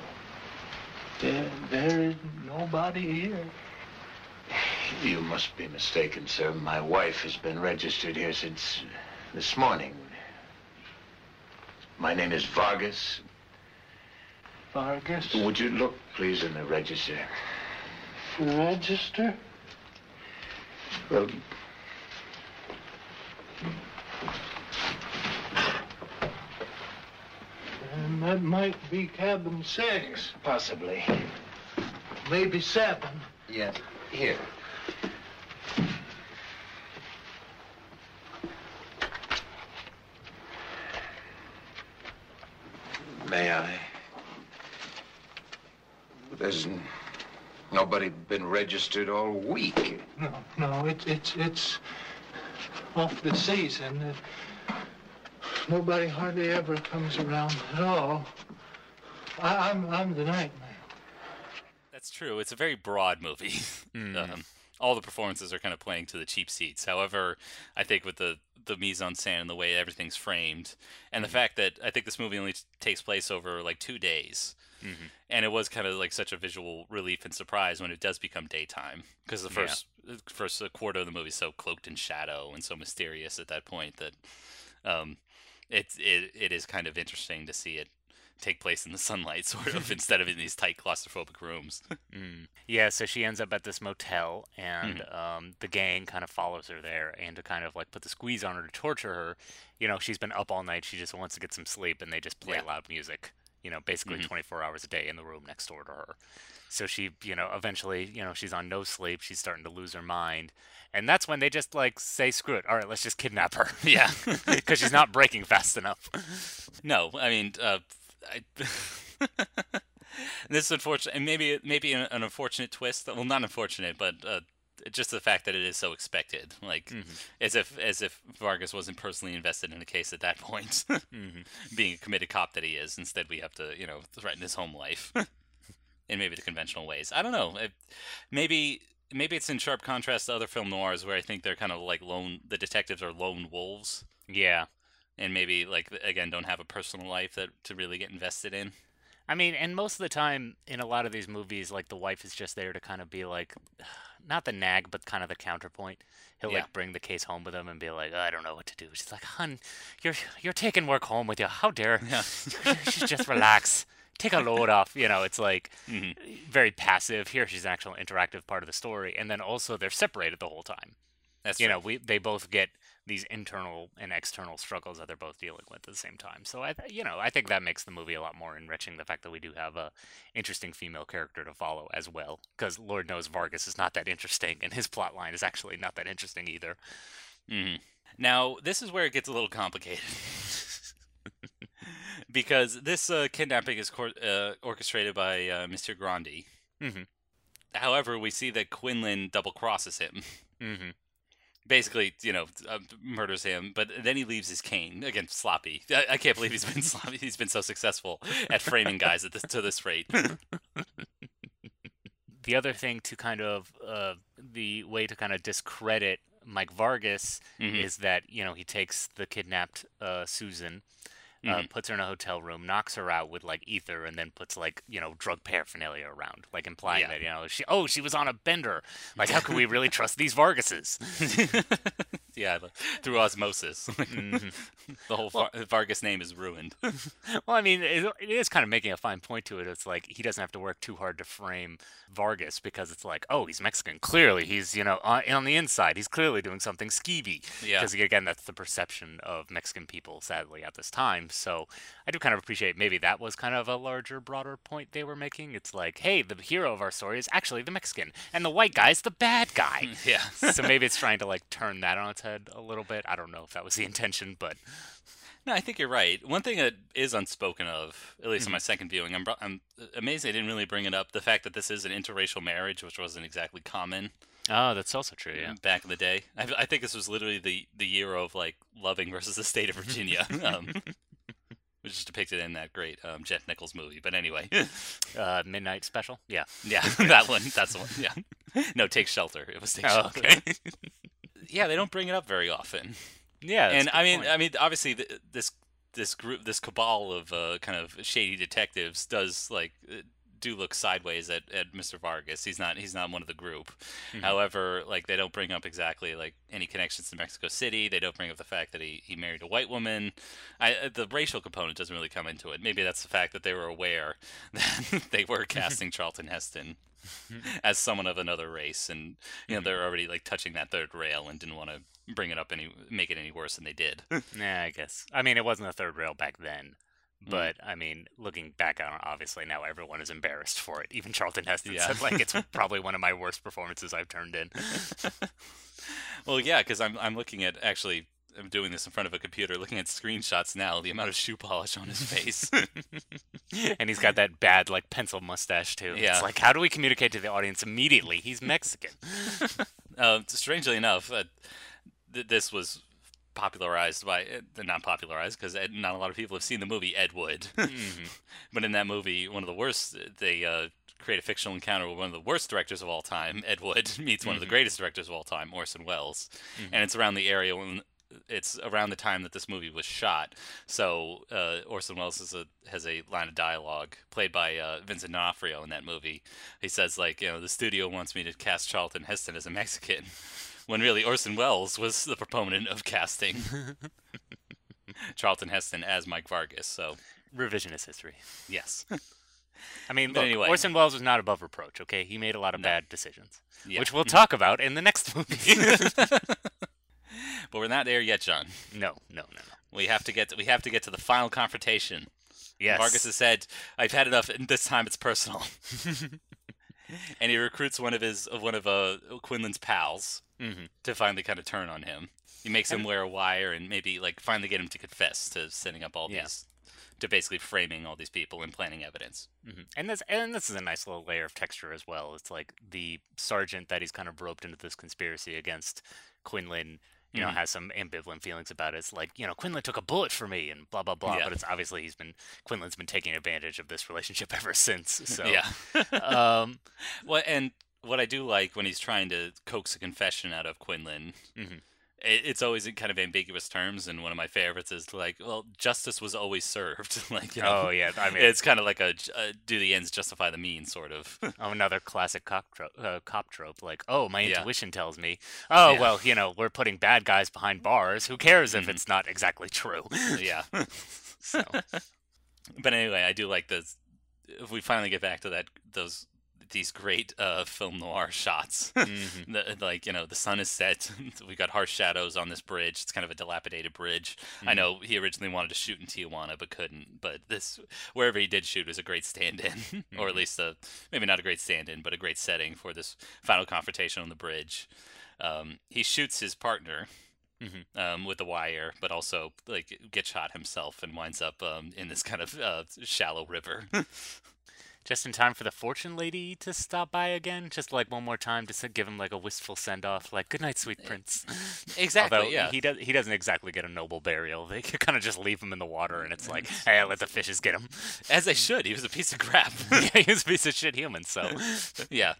There, there is nobody here. You must be mistaken, sir. My wife has been registered here since this morning. My name is Vargas. Vargas? Would you look, please, in the register? Register? Well... And that might be cabin six. Possibly. Maybe seven. Yes. Here. May I? There's nobody been registered all week. No, no, it's it's it's off the season. Nobody hardly ever comes around at all. I, I'm I'm the nightmare. That's true. It's a very broad movie. Mm. um, all the performances are kind of playing to the cheap seats. However, I think with the, the mise-en-scène and the way everything's framed, and mm-hmm. the fact that I think this movie only t- takes place over like two days, mm-hmm. and it was kind of like such a visual relief and surprise when it does become daytime, because the first yeah. first quarter of the movie is so cloaked in shadow and so mysterious at that point that um, it, it it is kind of interesting to see it take place in the sunlight, sort of, instead of in these tight claustrophobic rooms. mm. Yeah, so she ends up at this motel, and mm-hmm. um, the gang kind of follows her there, and to kind of like put the squeeze on her to torture her, you know, she's been up all night, she just wants to get some sleep, and they just play yeah. loud music, you know, basically mm-hmm. twenty-four hours a day in the room next door to her. So she, you know, eventually, you know, she's on no sleep, she's starting to lose her mind, and that's when they just, like, say, screw it, all right, let's just kidnap her. Yeah. Because she's not breaking fast enough. No, I mean, uh, I... this is unfortunate, and maybe maybe an, an unfortunate twist. Well, not unfortunate, but uh, just the fact that it is so expected, like mm-hmm. as if as if Vargas wasn't personally invested in the case at that point, mm-hmm. being a committed cop that he is. Instead, we have to, you know, threaten his home life in maybe the conventional ways. I don't know. It, maybe. Maybe it's in sharp contrast to other film noirs, where I think they're kind of like lone. The detectives are lone wolves. Yeah. And maybe, like, again, don't have a personal life that to really get invested in. I mean, and most of the time in a lot of these movies, like, the wife is just there to kind of be, like, not the nag, but kind of the counterpoint. He'll, yeah. like, bring the case home with him and be like, oh, I don't know what to do. She's like, hun, you're you're taking work home with you. How dare. Yeah. Just relax. Take a load off. You know, it's, like, mm-hmm. very passive. Here she's an actual interactive part of the story. And then also they're separated the whole time. That's you right. know, we they both get these internal and external struggles that they're both dealing with at the same time. So I, th- you know, I think that makes the movie a lot more enriching. The fact that we do have a interesting female character to follow as well, because Lord knows Vargas is not that interesting, and his plot line is actually not that interesting either. Mm-hmm. Now, this is where it gets a little complicated, because this uh, kidnapping is cor- uh, orchestrated by uh, Mister Grandi. Mm-hmm. However, we see that Quinlan double crosses him. Mm-hmm. Basically, you know, uh, murders him, but then he leaves his cane. Again, sloppy. I, I can't believe he's been sloppy. He's been so successful at framing guys at this, to this rate. The other thing to kind of, uh, the way to kind of discredit Mike Vargas mm-hmm. is that, you know, he takes the kidnapped uh, Susan, uh, mm-hmm. puts her in a hotel room, knocks her out with, like, ether, and then puts, like, you know, drug paraphernalia around, like, implying yeah. that, you know, she oh, she was on a bender. Like, how can we really trust these Vargases? Yeah, through osmosis. Mm-hmm. The whole Var- well, Vargas name is ruined. Well, I mean, it, it is kind of making a fine point to it. It's like, he doesn't have to work too hard to frame Vargas, because it's like, oh, he's Mexican. Clearly, he's, you know, on, on the inside. He's clearly doing something skeevy. Yeah. Because, again, that's the perception of Mexican people, sadly, at this time. So I do kind of appreciate maybe that was kind of a larger, broader point they were making. It's like, hey, the hero of our story is actually the Mexican, and the white guy's the bad guy. Yeah. So maybe it's trying to, like, turn that on its head a little bit. I don't know if that was the intention, but... No, I think you're right. One thing that is unspoken of, at least mm-hmm. in my second viewing, I'm, I'm amazed I didn't really bring it up, the fact that this is an interracial marriage, which wasn't exactly common. Oh, that's also true, yeah. Back in the day. I, I think this was literally the, the year of, like, Loving versus the state of Virginia, um, which is depicted in that great um, Jeff Nichols movie. But anyway. uh, Midnight Special? Yeah. Yeah, that one. That's the one, yeah. No, Take Shelter. It was Take oh, Shelter. Okay. yeah, they don't bring it up very often. Yeah, that's and I mean, point. I mean, obviously, th- this this group, this cabal of uh, kind of shady detectives, does like do look sideways at, at Mister Vargas. He's not he's not one of the group. Mm-hmm. However, like they don't bring up exactly like any connections to Mexico City. They don't bring up the fact that he, he married a white woman. I, the racial component doesn't really come into it. Maybe that's the fact that they were aware that they were casting Charlton Heston as someone of another race, and you know mm-hmm. they're already like touching that third rail and didn't want to bring it up any make it any worse than they did. Yeah, I guess. I mean, it wasn't a third rail back then, but mm-hmm. I mean, looking back on it, obviously now everyone is embarrassed for it. Even Charlton Heston yeah. said, like, it's probably one of my worst performances I've turned in. Well, yeah, because I'm I'm looking at actually. I'm doing this in front of a computer, looking at screenshots now, the amount of shoe polish on his face. And he's got that bad, like, pencil mustache, too. Yeah. It's like, how do we communicate to the audience immediately? He's Mexican. uh, strangely enough, uh, th- this was popularized by... Uh, not popularized, because not a lot of people have seen the movie Ed Wood. Mm-hmm. But in that movie, one of the worst... They... Uh, create a fictional encounter with one of the worst directors of all time, Ed Wood, meets mm-hmm. one of the greatest directors of all time, Orson Welles. Mm-hmm. And it's around the area when... It's around the time that this movie was shot, so uh, Orson Welles is a, has a line of dialogue played by uh, Vincent D'Onofrio in that movie. He says, like, you know, the studio wants me to cast Charlton Heston as a Mexican, when really Orson Welles was the proponent of casting Charlton Heston as Mike Vargas. So revisionist history. Yes. I mean, look, anyway. Orson Welles was not above reproach, okay? He made a lot of no. bad decisions, yeah. which we'll talk about in the next movie. But we're not there yet, John. No, no, no, no. We have to get to, we have to get to the final confrontation. Yes. Vargas has said, "I've had enough, and this time it's personal." And he recruits one of his of one of uh, Quinlan's pals mm-hmm. to finally kind of turn on him. He makes him wear a wire and maybe like finally get him to confess to setting up all yeah. these, to basically framing all these people and planting evidence. Mm-hmm. And this and this is a nice little layer of texture as well. It's like the sergeant that he's kind of roped into this conspiracy against Quinlan. You know, mm-hmm. has some ambivalent feelings about it. It's like, you know, Quinlan took a bullet for me and blah, blah, blah. Yeah. But it's obviously he's been, Quinlan's been taking advantage of this relationship ever since. So, yeah. um, well, and what I do like when he's trying to coax a confession out of Quinlan, mm-hmm. it, it's always in kind of ambiguous terms. And one of my favorites is like, well, justice was always served. Like, you know, oh, yeah. I mean, it's kind of like a uh, do the ends justify the means sort of. Oh, another classic cop trope, uh, cop trope. Like, oh, my intuition yeah. tells me, oh, yeah. well, you know, we're putting bad guys behind bars. Who cares if mm-hmm. it's not exactly true? Yeah. So. But anyway, I do like this. If we finally get back to that, those. These great uh, film noir shots. Mm-hmm. The, like, you know, the sun is set. We've got harsh shadows on this bridge. It's kind of a dilapidated bridge. Mm-hmm. I know he originally wanted to shoot in Tijuana, but couldn't. But this, wherever he did shoot, was a great stand-in. Mm-hmm. Or at least, a, maybe not a great stand-in, but a great setting for this final confrontation on the bridge. Um, he shoots his partner mm-hmm. um, with the wire, but also, like, gets shot himself and winds up um, in this kind of uh, shallow river. Just in time for the fortune lady to stop by again, just like one more time to give him like a wistful send-off, like, good night, sweet prince. Exactly, although yeah. he, does, he doesn't exactly get a noble burial. They kind of just leave him in the water, and it's like, hey, let the fishes get him. As they should. He was a piece of crap. Yeah, he was a piece of shit human, so. Yeah.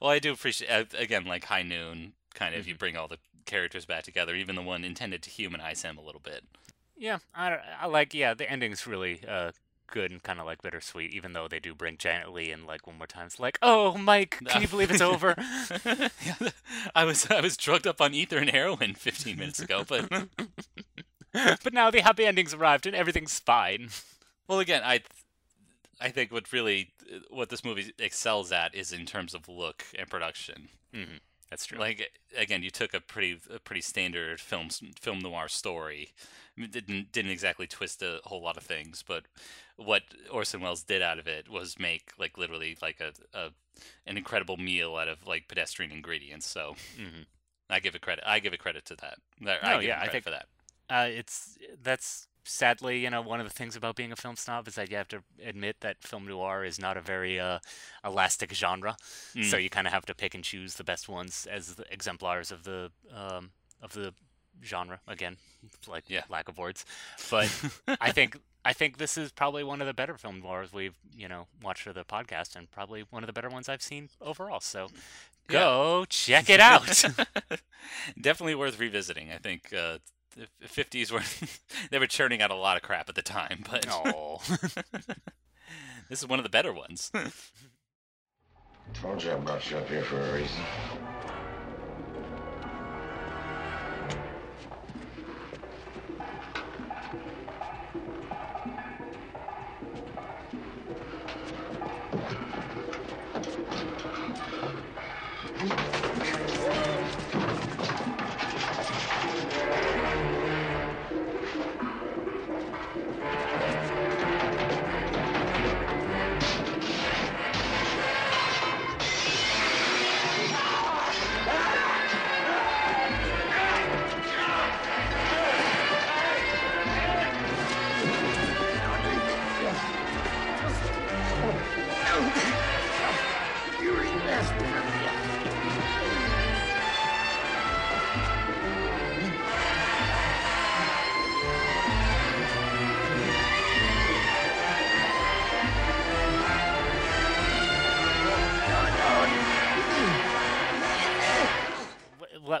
Well, I do appreciate, again, like High Noon, kind of, mm-hmm. you bring all the characters back together, even the one intended to humanize him a little bit. Yeah, I, I like, yeah, the ending's really... Uh, good and kind of like bittersweet, even though they do bring Janet Leigh in like one more time. It's like, oh, Mike, can you believe it's over? Yeah, I was I was drugged up on ether and heroin fifteen minutes ago, but but now the happy ending's arrived and everything's fine. Well, again, I I think what really what this movie excels at is in terms of look and production. Mm-hmm. That's true. Like, again, you took a pretty a pretty standard film film noir story. It didn't didn't exactly twist a whole lot of things, but what Orson Welles did out of it was make like literally like a, a an incredible meal out of like pedestrian ingredients. So mm-hmm. I give it credit. I give it credit to that. I oh give yeah, it credit I think for that. Uh, it's that's. Sadly, you know, one of the things about being a film snob is that you have to admit that film noir is not a very uh, elastic genre, mm. so you kind of have to pick and choose the best ones as the exemplars of the um, of the genre. Again, like yeah. lack of words, but I think I think this is probably one of the better film noirs we've, you know, watched for the podcast, and probably one of the better ones I've seen overall. So go yeah. check it out. Definitely worth revisiting. I think uh, the fifties were, they were churning out a lot of crap at the time, but oh. This is one of the better ones. Told you I brought you up here for a reason.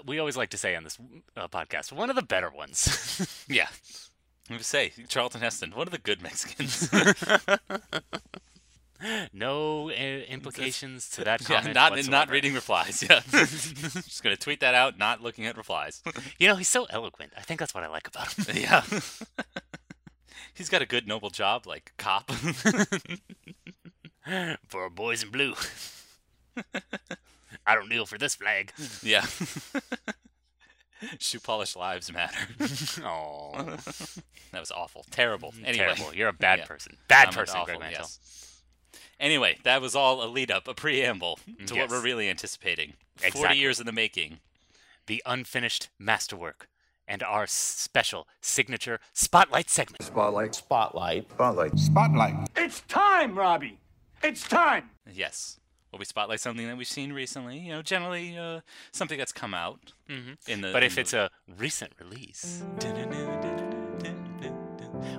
We always like to say on this uh, podcast, one of the better ones. Yeah. We say, Charlton Heston, one of the good Mexicans. No uh, implications to that comment. Yeah, not whatsoever. Not reading replies. Yeah, just gonna tweet that out. Not looking at replies. You know, he's so eloquent. I think that's what I like about him. Yeah, he's got a good noble job, like cop for our boys in blue. I don't kneel for this flag. Yeah. Shoe polish lives matter. Oh, that was awful. Terrible. Anyway, terrible. You're a bad yeah. person. Bad I'm person. Awful, Greg Mantel. Yes. Anyway, that was all a lead up, a preamble to yes. what we're really anticipating. Exactly. forty years in the making. The unfinished masterwork and our special signature spotlight segment. Spotlight. Spotlight. Spotlight. Spotlight. It's time, Robbie. It's time. Yes. Well, we spotlight something that we've seen recently, you know, generally uh, something that's come out. Mm-hmm. in the. But if the... it's a recent release,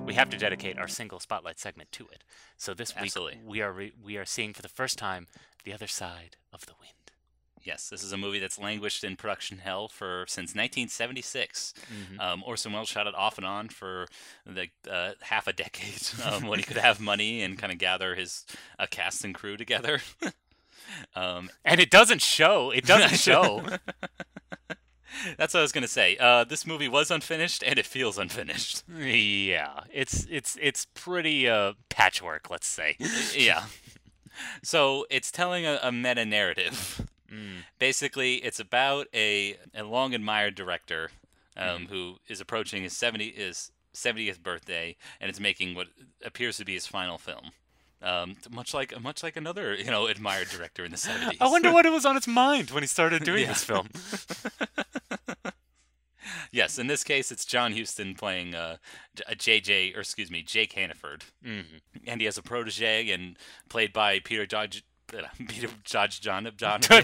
we have to dedicate our single spotlight segment to it. So this week Absolutely. we are re- we are seeing for the first time The Other Side of the Wind. Yes, this is a movie that's languished in production hell for since nineteen seventy-six. Mm-hmm. Um, Orson Welles shot it off and on for like uh, half a decade um, when he could have money and kind of gather his uh, cast and crew together. Um, and it doesn't show. It doesn't show. That's what I was gonna say. Uh, this movie was unfinished, and it feels unfinished. Yeah, it's it's it's pretty uh, patchwork, let's say. Yeah. So it's telling a, a meta narrative. Mm. Basically, it's about a a long admired director um, mm. who is approaching his seventy his seventieth birthday, and is making what appears to be his final film. Um, much like much like another, you know, admired director in the seventies. I wonder what it was on his mind when he started doing yeah. this film. Yes, in this case, it's John Huston playing uh, a J J, or excuse me, Jake Hannaford, mm-hmm. and he has a protege, and played by Peter Dodge, uh, Peter Dodge John, John, yeah,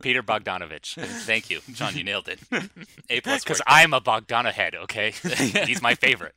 Peter Bogdanovich. Thank you, John, you nailed it. A plus, because I'm a Bogdanahead. Okay, he's my favorite.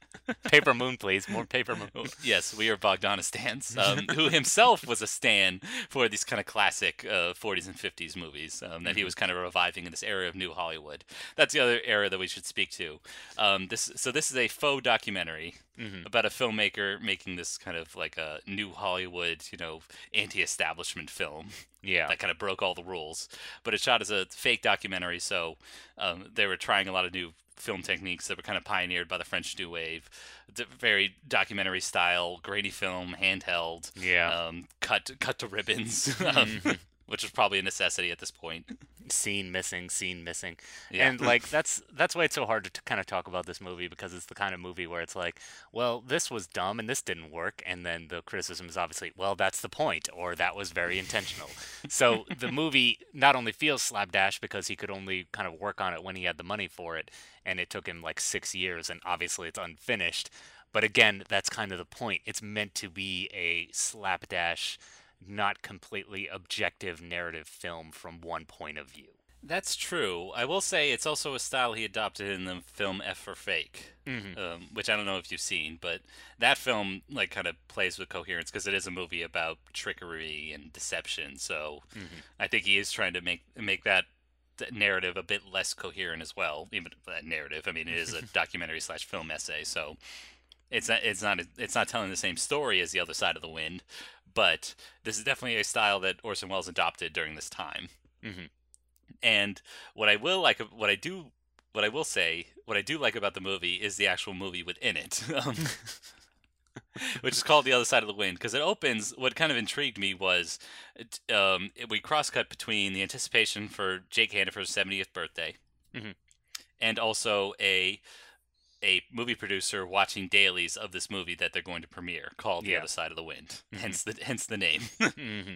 Paper Moon, please. More Paper Moon. Yes, we are Bogdanistans, um, who himself was a stan for these kind of classic uh, forties and fifties movies um, that he was kind of reviving in this era of New Hollywood. That's the other era that we should speak to. Um, this, so this is a faux documentary mm-hmm. about a filmmaker making this kind of like a New Hollywood, you know, anti-establishment film. Yeah, that kind of broke all the rules. But it's shot as a fake documentary, so um, they were trying a lot of new film techniques that were kind of pioneered by the French New Wave. It's a very documentary style, grainy film, handheld, yeah, um, cut cut to ribbons, um, which was probably a necessity at this point. Scene missing, scene missing, yeah. And like that's that's why it's so hard to t- kind of talk about this movie, because it's the kind of movie where it's like, well, this was dumb and this didn't work, and then the criticism is obviously, well, that's the point, or that was very intentional. So the movie not only feels slapdash because he could only kind of work on it when he had the money for it, and it took him like six years, and obviously it's unfinished. But again, that's kind of the point. It's meant to be a slapdash, not completely objective narrative film from one point of view. That's true. I will say it's also a style he adopted in the film F for Fake, mm-hmm. um, which I don't know if you've seen, but that film like kind of plays with coherence because it is a movie about trickery and deception. So mm-hmm. I think he is trying to make make that narrative a bit less coherent as well. Even that narrative, I mean, it is a documentary slash film essay, so it's not it's not it's not telling the same story as The Other Side of the Wind, but this is definitely a style that Orson Welles adopted during this time. Mm-hmm. And what I will like, what I do, what I will say, what I do like about the movie is the actual movie within it, um, which is called The Other Side of the Wind, because it opens. What kind of intrigued me was um, we cross-cut between the anticipation for Jake Hannaford's seventieth birthday, mm-hmm. and also a a movie producer watching dailies of this movie that they're going to premiere, called yeah. The Other Side of the Wind, mm-hmm. hence the hence the name. mm-hmm.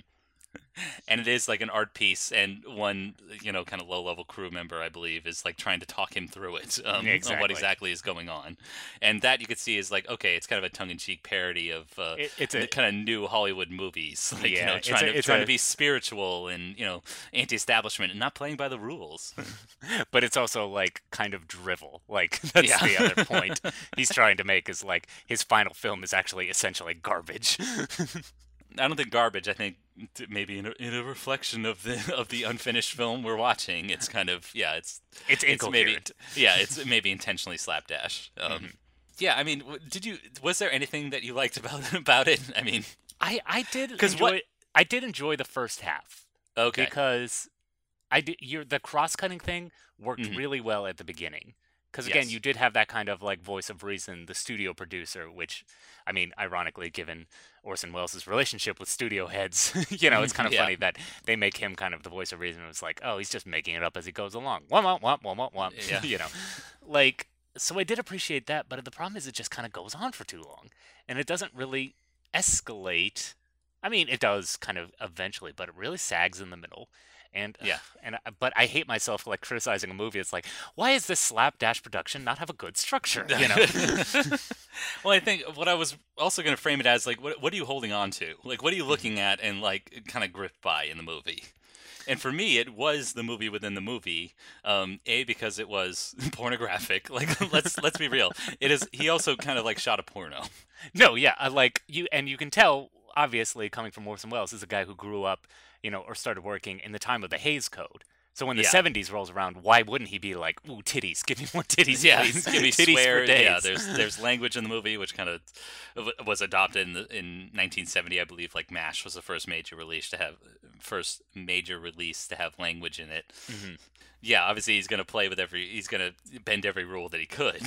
And it is like an art piece, and one, you know, kind of low-level crew member, I believe, is like trying to talk him through it, um, exactly. on what exactly is going on. And that you could see is like, okay, it's kind of a tongue-in-cheek parody of uh, it, it's a, the kind of new Hollywood movies, like, yeah, you know, trying, a, to, trying a, to be spiritual and, you know, anti-establishment and not playing by the rules. But it's also like kind of drivel. Like that's yeah. the other point he's trying to make is like his final film is actually essentially garbage. I don't think garbage. I think maybe in a, in a reflection of the of the unfinished film we're watching, it's kind of yeah, it's it's, it's maybe yeah, it's maybe intentionally slapdash. Um, mm-hmm. Yeah, I mean, did you was there anything that you liked about about it? I mean, I I did because what I did enjoy the first half. Okay, because I did your the cross cutting thing worked mm-hmm. really well at the beginning. Because, again, yes. you did have that kind of, like, voice of reason, the studio producer, which, I mean, ironically, given Orson Welles' relationship with studio heads, you know, it's kind of yeah. funny that they make him kind of the voice of reason. It was like, oh, he's just making it up as he goes along. Womp, womp, womp, womp, womp, yeah. you know. Like, so I did appreciate that, but the problem is it just kind of goes on for too long. And it doesn't really escalate. I mean, it does kind of eventually, but it really sags in the middle. And yeah, uh, and but I hate myself like criticizing a movie. It's like, why is this slapdash production not have a good structure? You know. Well, I think what I was also going to frame it as like, what what are you holding on to? Like, what are you looking at and like kind of gripped by in the movie? And for me, it was the movie within the movie. Um, a because it was pornographic. Like, let's let's be real. It is. He also kind of like shot a porno. No, yeah, I like you, and you can tell obviously coming from Orson Welles is a guy who grew up. You know, or started working in the time of the Hays Code. So when the yeah. seventies rolls around, why wouldn't he be like, ooh, titties, give me more titties, yeah, please. Give me titties swear, for days. Yeah, there's, there's language in the movie, which kind of was adopted in, the, in nineteen seventy, I believe, like MASH was the first major release to have, first major release to have language in it. Mm-hmm. Yeah, obviously he's going to play with every, he's going to bend every rule that he could.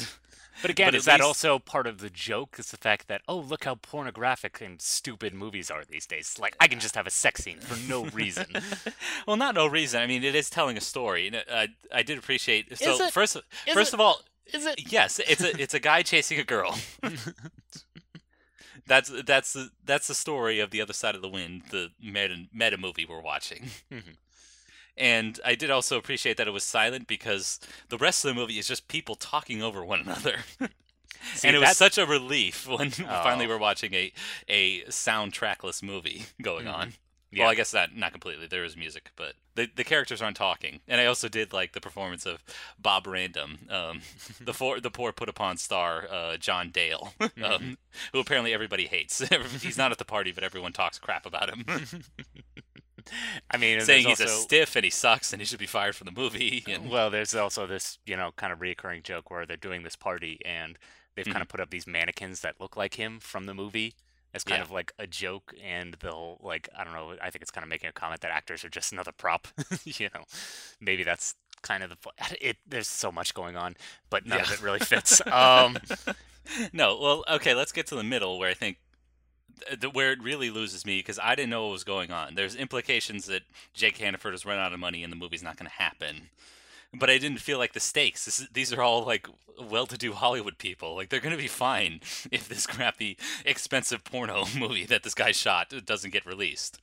But again, but is that least... also part of the joke? Is the fact that, oh, look how pornographic and stupid movies are these days. Like, I can just have a sex scene for no reason. Well, not no reason. I mean, it is telling a story. I, I did appreciate... So, is it? first, is first it? of all... Is it? Yes, it's a, it's a guy chasing a girl. that's that's the, that's the story of The Other Side of the Wind, the meta, meta movie we're watching. Mm-hmm. And I did also appreciate that it was silent because the rest of the movie is just people talking over one another. See, and it that's... was such a relief when oh. finally we're watching a, a soundtrackless movie going mm-hmm. on. Yeah. Well, I guess not, not completely. There is music, but the, the characters aren't talking. And I also did like the performance of Bob Random, um, the, for, the poor put-upon star, uh, John Dale, um, mm-hmm. who apparently everybody hates. He's not at the party, but everyone talks crap about him. I mean, saying he's also... a stiff and he sucks and he should be fired from the movie. And... Well, there's also this, you know, kind of reoccurring joke where they're doing this party and they've mm-hmm. kind of put up these mannequins that look like him from the movie as kind yeah. of like a joke. And they'll, like, I don't know, I think it's kind of making a comment that actors are just another prop. You know, maybe that's kind of the it. There's so much going on, but none yeah. of it really fits. um... No, well, okay, let's get to the middle where I think. Where it really loses me because I didn't know what was going on. There's implications that Jake Hannaford has run out of money and the movie's not going to happen. But I didn't feel like the stakes. This is, these are all like well-to-do Hollywood people. Like they're going to be fine if this crappy, expensive porno movie that this guy shot doesn't get released.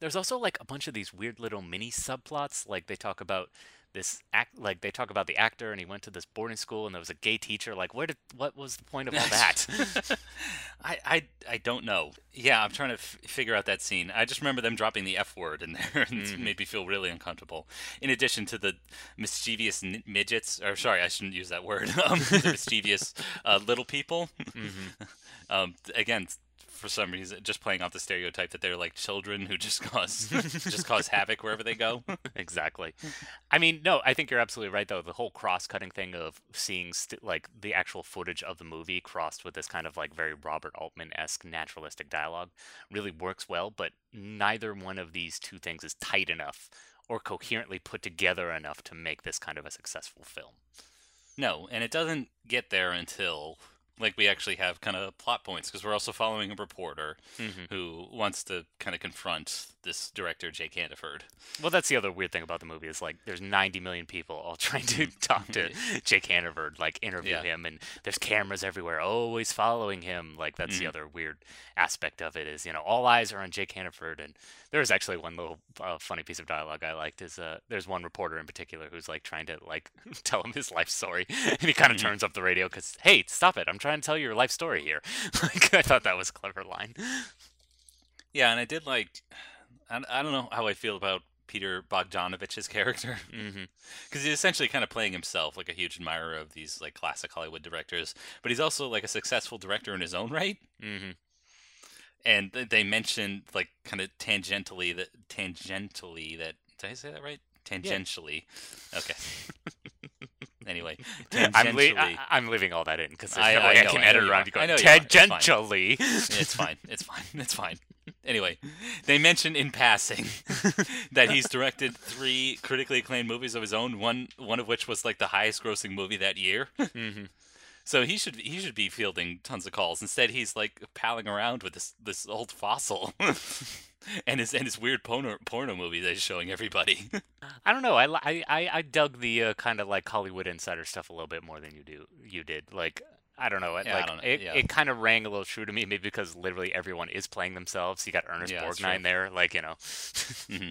There's also like a bunch of these weird little mini subplots. Like they talk about this act, like they talk about the actor, and he went to this boarding school, and there was a gay teacher. Like, where did what was the point of all that? I, I I don't know. Yeah, I'm trying to f figure out that scene. I just remember them dropping the F word in there, and mm-hmm. it made me feel really uncomfortable. In addition to the mischievous midgets, or sorry, I shouldn't use that word. Um, the mischievous uh, little people. Mm-hmm. um, again. For some reason, just playing off the stereotype that they're like children who just cause just cause havoc wherever they go. Exactly. I mean, no, I think you're absolutely right, though. The whole cross-cutting thing of seeing st like the actual footage of the movie crossed with this kind of like very Robert Altman-esque naturalistic dialogue really works well, but neither one of these two things is tight enough or coherently put together enough to make this kind of a successful film. No, and it doesn't get there until... like we actually have kind of plot points, because we're also following a reporter mm-hmm. who wants to kind of confront this director, Jake Handiford. Well, that's the other weird thing about the movie is like there's ninety million people all trying to talk to Jake Handiford, like interview yeah. him, and there's cameras everywhere, always following him. Like that's mm-hmm. the other weird aspect of it is, you know, all eyes are on Jake Handiford. And there was actually one little uh, funny piece of dialogue I liked is uh, there's one reporter in particular who's like trying to like tell him his life story, and he kind of mm-hmm. turns up the radio because, hey, stop it, I'm trying and tell your life story here. Like, I thought that was a clever line. Yeah, and I did like, I, I don't know how I feel about Peter Bogdanovich's character, because mm-hmm. he's essentially kind of playing himself, like a huge admirer of these like classic Hollywood directors, but he's also like a successful director in his own right. Mm-hmm. And they mentioned like kind of tangentially that tangentially that did I say that right? Tangentially, yeah. Okay. Anyway, I'm, le I I'm leaving all that in because I, I, I know, can I edit around. You go, I know tangentially. It's fine. It's fine. It's fine. Anyway, they mention in passing that he's directed three critically acclaimed movies of his own. One, one of which was like the highest-grossing movie that year. Mm-hmm. So he should he should be fielding tons of calls. Instead, he's like palling around with this this old fossil. And his and his weird porno porno movie that he's showing everybody. I don't know. I I I dug the uh, kind of like Hollywood insider stuff a little bit more than you do you did. Like I don't know. It, yeah, like, I don't know. It, yeah. it kind of rang a little true to me, maybe because literally everyone is playing themselves. You got Ernest yeah, Borgnine there, like you know, mm-hmm.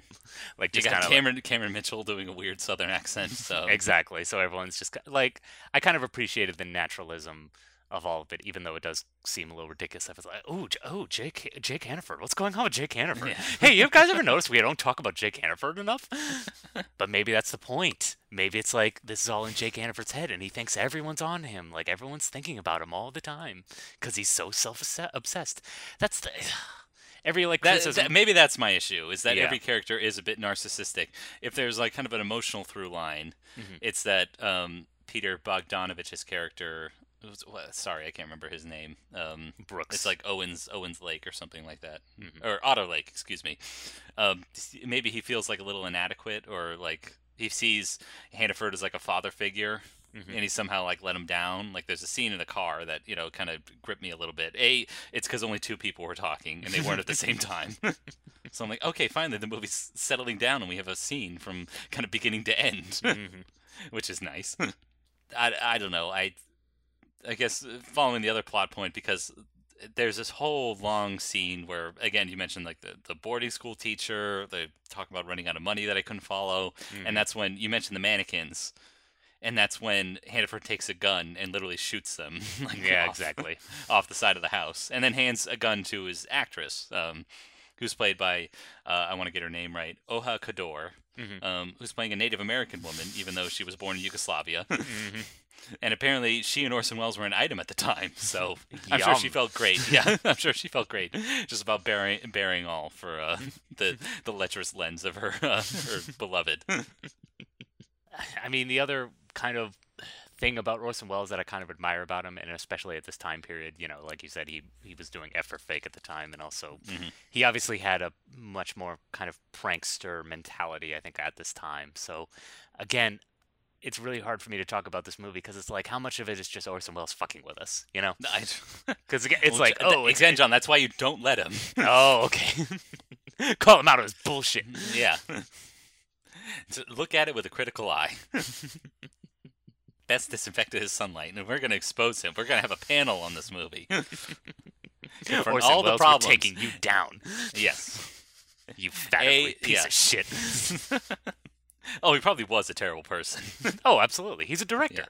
like just you got Cameron like... Cameron Mitchell doing a weird Southern accent. So exactly. So everyone's just like I kind of appreciated the naturalism of all of it, even though it does seem a little ridiculous. I was like, oh, oh, Jake, Jake Handiford. What's going on with Jake Handiford? Yeah. Hey, you guys ever noticed we don't talk about Jake Handiford enough? But maybe that's the point. Maybe it's like this is all in Jake Handiford's head, and he thinks everyone's on him. Like everyone's thinking about him all the time because he's so self-obsessed. That's the... Every like that, that, maybe that's my issue is that yeah. every character is a bit narcissistic. If there's like kind of an emotional through line, mm-hmm. it's that um, Peter Bogdanovich's character. Sorry, I can't remember his name. Um, Brooks. It's like Owens Owens Lake or something like that, mm-hmm. or Otter Lake. Excuse me. Um, maybe he feels like a little inadequate, or like he sees Handiford as like a father figure, mm-hmm. and he somehow like let him down. Like there's a scene in the car that you know kind of gripped me a little bit. A, it's because only two people were talking and they weren't at the same time. So I'm like, okay, finally the movie's settling down and we have a scene from kind of beginning to end, mm-hmm. which is nice. I I don't know I. I guess following the other plot point, because there's this whole long scene where, again, you mentioned like the, the boarding school teacher, they talk about running out of money that I couldn't follow. Mm. And that's when you mentioned the mannequins. And that's when Handiford takes a gun and literally shoots them. Like, yeah, off, exactly. Off the side of the house. And then hands a gun to his actress, um, who's played by, uh, I want to get her name right, Oja Kodar, mm-hmm. um, who's playing a Native American woman, even though she was born in Yugoslavia. Mm-hmm. And apparently she and Orson Welles were an item at the time, so I'm sure she felt great. Yeah, I'm sure she felt great, just about bearing, bearing all for uh, the, the lecherous lens of her, uh, her beloved. I mean, the other kind of thing about Orson Welles that I kind of admire about him, and especially at this time period, you know, like you said, he, he was doing F for Fake at the time, and also mm-hmm. he obviously had a much more kind of prankster mentality, I think, at this time. So, again... it's really hard for me to talk about this movie because it's like how much of it is just Orson Welles fucking with us, you know? Because it's well, like, oh, it's again, John, that's why you don't let him. Oh, okay. Call him out of his bullshit. Yeah. So look at it with a critical eye. Best disinfected is sunlight, and we're going to expose him. We're going to have a panel on this movie. For Orson all Welles, the problems we're taking you down. Yes. You fat piece yeah. of shit. Oh, he probably was a terrible person. Oh, absolutely. He's a director.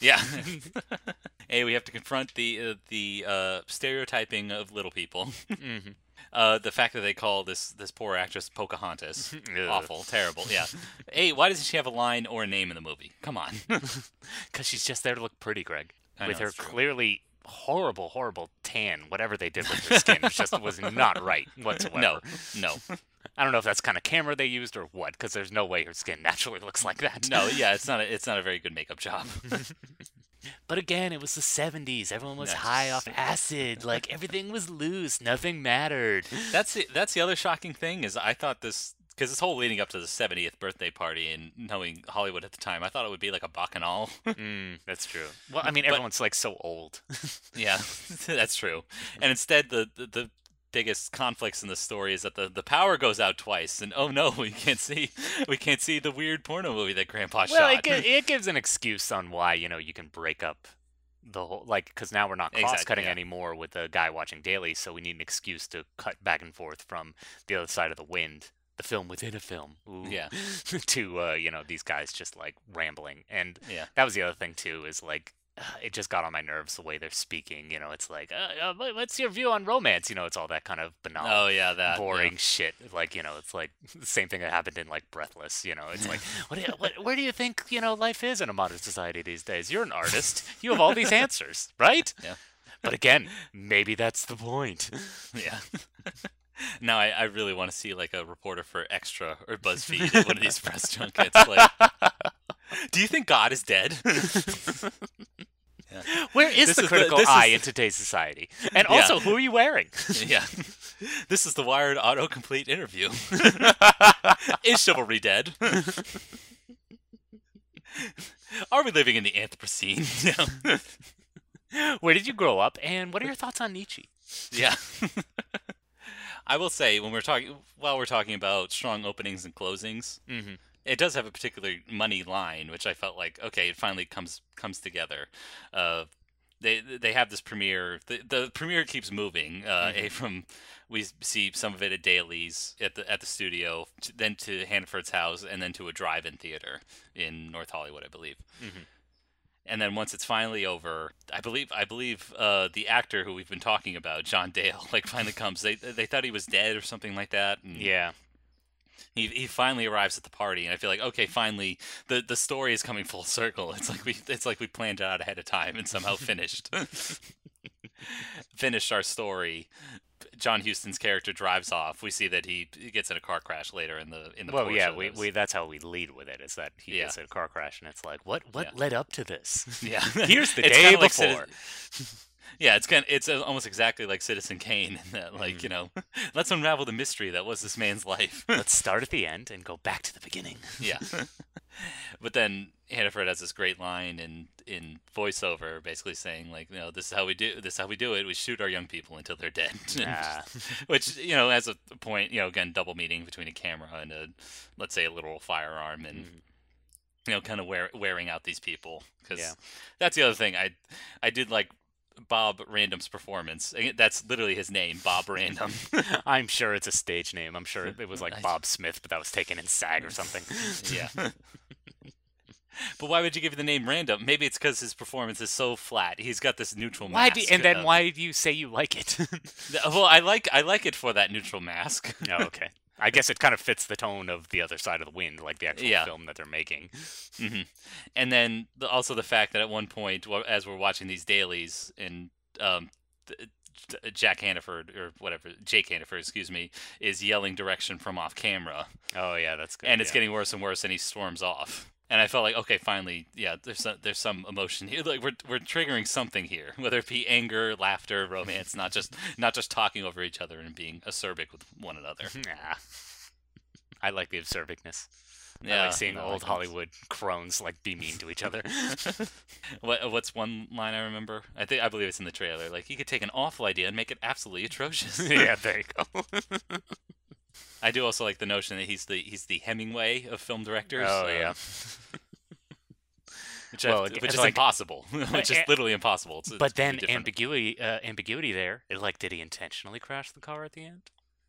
Yeah. yeah. Hey, we have to confront the uh, the uh, stereotyping of little people. Mm-hmm. Uh, the fact that they call this this poor actress Pocahontas. Awful. Terrible. Yeah. Hey, why doesn't she have a line or a name in the movie? Come on. Because she's just there to look pretty, Greg. I With know, her clearly horrible, horrible tan, whatever they did with her skin, just was not right whatsoever. No, no. I don't know if that's the kind of camera they used or what, because there's no way her skin naturally looks like that. No, yeah, it's not a, it's not a very good makeup job. But again, it was the seventies. Everyone was nice. High off acid. Like, everything was loose. Nothing mattered. That's the, that's the other shocking thing is I thought this... Because this whole leading up to the seventieth birthday party and knowing Hollywood at the time, I thought it would be like a bacchanal. Mm, that's true. Well, I mean, everyone's but, like so old. Yeah, that's true. And instead, the, the, the biggest conflicts in the story is that the, the power goes out twice, and oh no, we can't see we can't see the weird porno movie that Grandpa well, shot. Well, it, it gives an excuse on why you know you can break up the whole like because now we're not cross cutting exactly, yeah. anymore with the guy watching daily, so we need an excuse to cut back and forth from The Other Side of the Wind. The film within a film. Ooh. Yeah. to, uh, you know, these guys just, like, rambling. And yeah. that was the other thing, too, is, like, it just got on my nerves the way they're speaking. You know, it's like, uh, uh, what's your view on romance? You know, it's all that kind of banal, oh, yeah, that, boring yeah. shit. Like, you know, it's like the same thing that happened in, like, Breathless. You know, it's like, what, do you, what, where do you think, you know, life is in a modern society these days? You're an artist. You have all these answers, right? Yeah. But again, maybe that's the point. Yeah. Now I, I really want to see like a reporter for Extra or BuzzFeed at one of these press junkets. Like, do you think God is dead? yeah. Where is this the is critical the, eye is... in today's society? And yeah. also, who are you wearing? yeah, this is the Wired autocomplete interview. Is chivalry dead? Are we living in the Anthropocene? No. Where did you grow up? And what are your thoughts on Nietzsche? Yeah. I will say, when we're talking, while we're talking about strong openings and closings, mm-hmm. it does have a particular money line, which I felt like, okay, it finally comes comes together. Uh, they they have this premiere. The, the premiere keeps moving. Uh, mm-hmm. From we see some of it at Daly's at the at the studio, to, then to Hannaford's house, and then to a drive-in theater in North Hollywood, I believe. Mm-hmm. And then once it's finally over, I believe I believe uh, the actor who we've been talking about, John Dale, like finally comes. They they thought he was dead or something like that. And yeah. He he finally arrives at the party, and I feel like okay, finally the, the story is coming full circle. It's like we it's like we planned it out ahead of time and somehow finished finished our story. John Huston's character drives off. We see that he gets in a car crash later in the in the. Well, yeah, we, we that's how we lead with it is that he yeah. gets in a car crash, and it's like what what yeah. led up to this? Yeah, here's the day before. Like Citizen... Yeah, it's kind of, it's almost exactly like Citizen Kane in that like mm. you know let's unravel the mystery that was this man's life. Let's start at the end and go back to the beginning. Yeah, but then Hannaford has this great line in in voiceover, basically saying like, you know, this is how we do this is how we do it. We shoot our young people until they're dead. Nah. Which you know, as a point, you know, again, double meaning between a camera and a, let's say, a literal firearm, and mm. you know, kind of wear, wearing out these people because yeah. that's the other thing. I I did like Bob Random's performance. That's literally his name, Bob Random. I'm sure it's a stage name. I'm sure it was like Bob Smith, but that was taken in SAG or something. Yeah. But why would you give him the name Random? Maybe it's because his performance is so flat. He's got this neutral why mask. Do, and then uh, why do you say you like it? Well, I like I like it for that neutral mask. Oh, okay. I guess it kind of fits the tone of The Other Side of the Wind, like the actual yeah. film that they're making. Mm-hmm. And then the, also the fact that at one point, as we're watching these dailies, and um, Jack Hannaford, or whatever, Jake Hannaford, excuse me, is yelling direction from off camera. Oh, yeah, that's good. And it's yeah. getting worse and worse, and he storms off. And I felt like, okay, finally, yeah, there's some, there's some emotion here. Like we're we're triggering something here, whether it be anger, laughter, romance, not just not just talking over each other and being acerbic with one another. Nah, I like the acerbicness. Yeah, I like seeing old Hollywood crones like be mean to each other. what what's one line I remember? I think I believe it's in the trailer. Like, you could take an awful idea and make it absolutely atrocious. Yeah, there you go. I do also like the notion that he's the he's the Hemingway of film directors. Oh, so. Yeah. Which, well, I, which is like, impossible. Which is literally impossible. It's, but it's then ambiguity uh, ambiguity there. Like, did he intentionally crash the car at the end?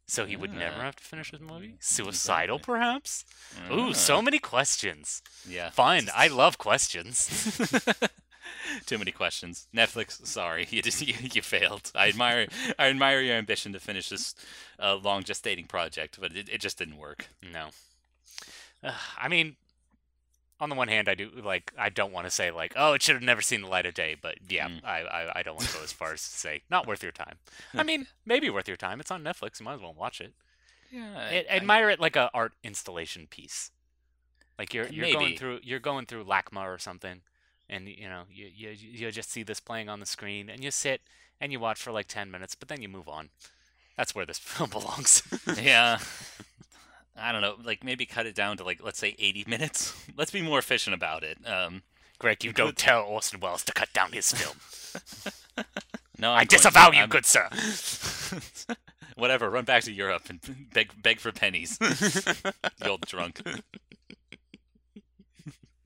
So he would uh, never have to finish his movie? Suicidal, exactly. Perhaps? Uh, Ooh, so many questions. Yeah. Fine. I love questions. Too many questions. Netflix, sorry. You just, you, you failed. I admire I admire your ambition to finish this uh, long gestating project, but it, it just didn't work. No. Uh, I mean, on the one hand, I do like. I don't want to say like, oh, it should have never seen the light of day. But yeah, mm. I, I I don't want to go as far as to say not worth your time. I mean, maybe worth your time. It's on Netflix. You might as well watch it. Yeah, I, it, I, admire I, it like a art installation piece. Like you're you're maybe. going through you're going through LACMA or something, and you know you you you just see this playing on the screen, and you sit and you watch for like ten minutes, but then you move on. That's where this film belongs. Yeah. I don't know, like maybe cut it down to like let's say eighty minutes. Let's be more efficient about it. Um, Greg, you don't tell Orson Welles to cut down his film. No, I'm I disavow you, I'm... good sir. Whatever, run back to Europe and beg beg for pennies. You old drunk.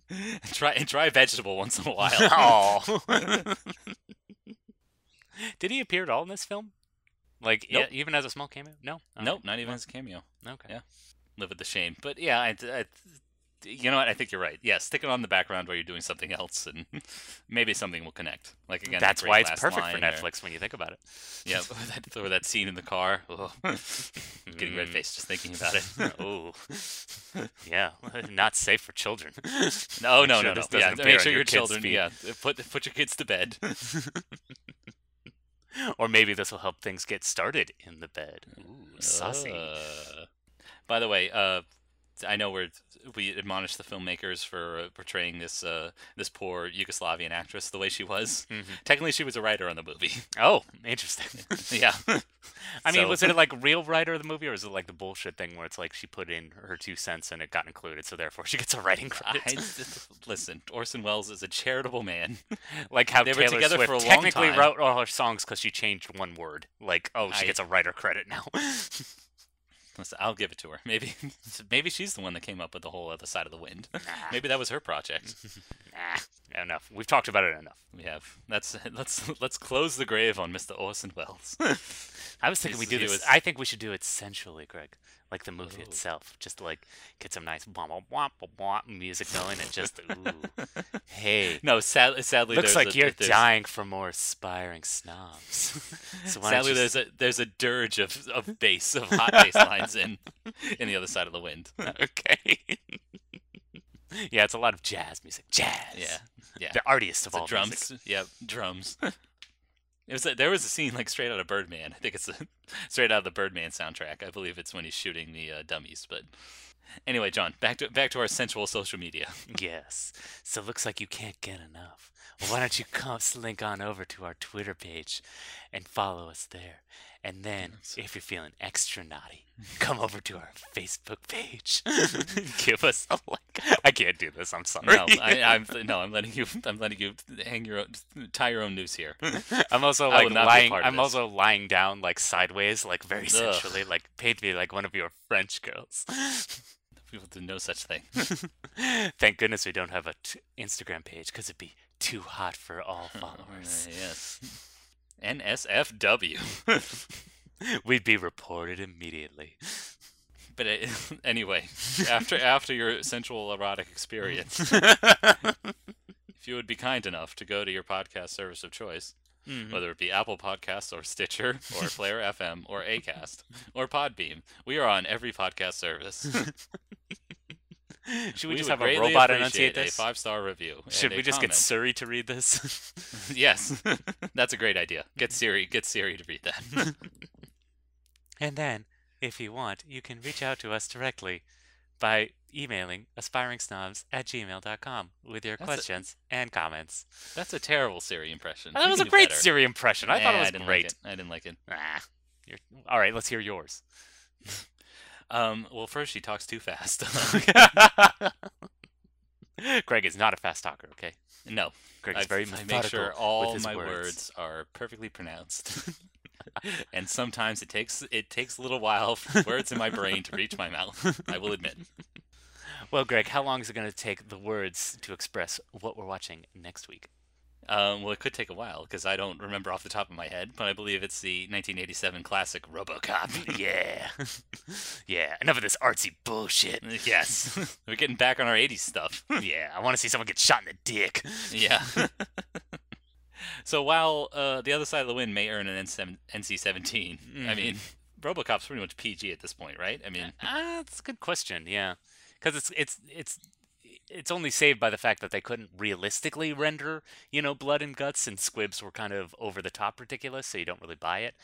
and try and try a vegetable once in a while. Oh. Did he appear at all in this film? Like nope. Yeah, even as a small cameo? No. All nope, right. Not even well, as a cameo. Okay. Yeah. Live with the shame. But yeah, I, I, you know what? I think you're right. Yeah, stick it on the background while you're doing something else, and maybe something will connect. Like again, that's why it's perfect for Netflix or, when you think about it. Yeah, or that, or that scene in the car. Oh. Getting red faced just thinking about it. Oh, yeah, not safe for children. No, no, no, no. Yeah, make sure your children. Yeah, put put your kids to bed. Or maybe this will help things get started in the bed. Ooh, saucy. Uh. By the way, uh, I know we we admonish the filmmakers for uh, portraying this uh, this poor Yugoslavian actress the way she was. Mm-hmm. Technically, she was a writer on the movie. Oh, interesting. Yeah. I so. mean, was it like real writer of the movie, or is it like the bullshit thing where it's like she put in her two cents and it got included, so therefore she gets a writing credit? I, listen, Orson Welles is a charitable man. Like how they Taylor were together Swift for a technically long time. Wrote all her songs because she changed one word. Like, oh, she I... gets a writer credit now. I'll give it to her. Maybe maybe she's the one that came up with the whole Other Side of the Wind. Nah. Maybe that was her project. Nah, enough. We've talked about it enough. We have. That's let's let's close the grave on Mister Orson Welles. I was thinking we do this. Was... I think we should do it sensually, Greg, like the movie ooh. Itself. Just like get some nice womp womp womp music going, and just ooh, hey. No, sad, sadly, looks like a, you're there's... dying for more aspiring snobs. So sadly, there's just... a there's a dirge of of bass of hot bass lines in in The Other Side of the Wind. Okay. Yeah, it's a lot of jazz music. Jazz. Yeah, yeah. The artiest of it's all drums. Music. Yeah, drums. It was a, there was a scene like straight out of Birdman. I think it's a, straight out of the Birdman soundtrack. I believe it's when he's shooting the uh, dummies. But anyway, John, back to back to our sensual social media. Yes. So it looks like you can't get enough. Well, why don't you come slink on over to our Twitter page and follow us there? And then, if you're feeling extra naughty, come over to our Facebook page. Give us a like. I can't do this. I'm sorry. No, I, I'm no. I'm letting you. I'm letting you hang your own, tie your own noose here. I'm also like lying. I'm this. also lying down like sideways, like very sensually, like paint me like one of your French girls. People do no such thing. Thank goodness we don't have a t- Instagram page because it'd be too hot for all followers. Uh, yes. N S F W. We'd be reported immediately. But it, anyway, after after your sensual erotic experience, if you would be kind enough to go to your podcast service of choice, mm-hmm. whether it be Apple Podcasts or Stitcher or Player F M or Acast or Podbeam, we are on every podcast service. Should we, we just have a robot enunciate this? A five-star review. Should we just comment. Get Siri to read this? Yes, that's a great idea. Get Siri, get Siri to read that. And then, if you want, you can reach out to us directly by emailing aspiring snobs at gmail dot com with your that's questions a, and comments. That's a terrible Siri impression. That you was a great better. Siri impression. I nah, thought it was I didn't great. Like it. I didn't like it. Ah, you're, all right, let's hear yours. Um, well, first she talks too fast. Greg is not a fast talker, okay? No. Greg is I've, very methodical. I make sure all my words. words are perfectly pronounced. And sometimes it takes it takes a little while for words in my brain to reach my mouth, I will admit. Well, Greg, how long is it going to take the words to express what we're watching next week? Um, well, it could take a while because I don't remember off the top of my head, but I believe it's the nineteen eighty-seven classic RoboCop. Yeah. Yeah. Enough of this artsy bullshit. Yes. We're getting back on our eighties stuff. Yeah. I want to see someone get shot in the dick. Yeah. So while uh, The Other Side of the Wind may earn an N C seventeen, mm-hmm. I mean, RoboCop's pretty much P G at this point, right? I mean, uh, that's a good question. Yeah. Because it's, it's, it's, It's only saved by the fact that they couldn't realistically render, you know, blood and guts, and squibs were kind of over-the-top ridiculous, so you don't really buy it.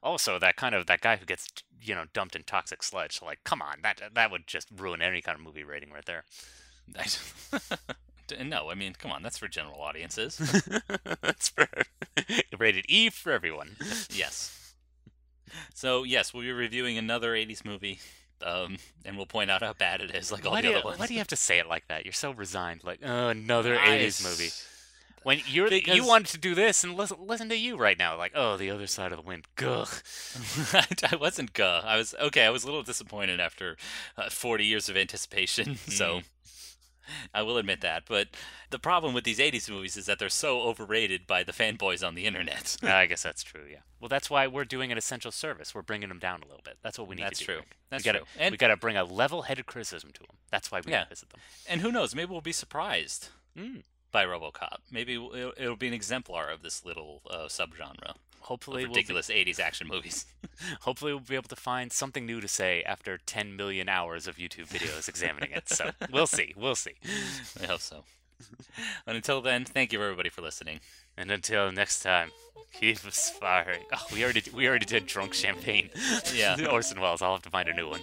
Also, that kind of, that guy who gets, you know, dumped in toxic sludge, like, come on, that that would just ruin any kind of movie rating right there. No, I mean, come on, that's for general audiences. That's for rated E for everyone. Yes. So, yes, we'll be reviewing another eighties movie. Um, and we'll point out how bad it is, like all why the other you, ones. Why do you have to say it like that? You're so resigned. Like, oh, another nice. eighties movie. When you're the, you wanted to do this, and listen, listen to you right now. Like, oh, The Other Side of the Wind. Gah. I wasn't gah. I was okay. I was a little disappointed after uh, forty years of anticipation. So. I will admit that, but the problem with these eighties movies is that they're so overrated by the fanboys on the internet. I guess that's true, yeah. Well, that's why we're doing an essential service. We're bringing them down a little bit. That's what we need that's to do. True. That's we gotta, true. And we got to bring a level-headed criticism to them. That's why we yeah. visit them. And who knows? Maybe we'll be surprised mm. by RoboCop. Maybe it'll, it'll be an exemplar of this little uh, subgenre. Hopefully, ridiculous we'll be... eighties action movies. Hopefully, we'll be able to find something new to say after ten million hours of YouTube videos examining it. So we'll see. We'll see. I hope so. And until then, thank you everybody for listening. And until next time, keep aspiring. Oh, we already we already did drunk champagne. Yeah, Orson Welles. I'll have to find a new one.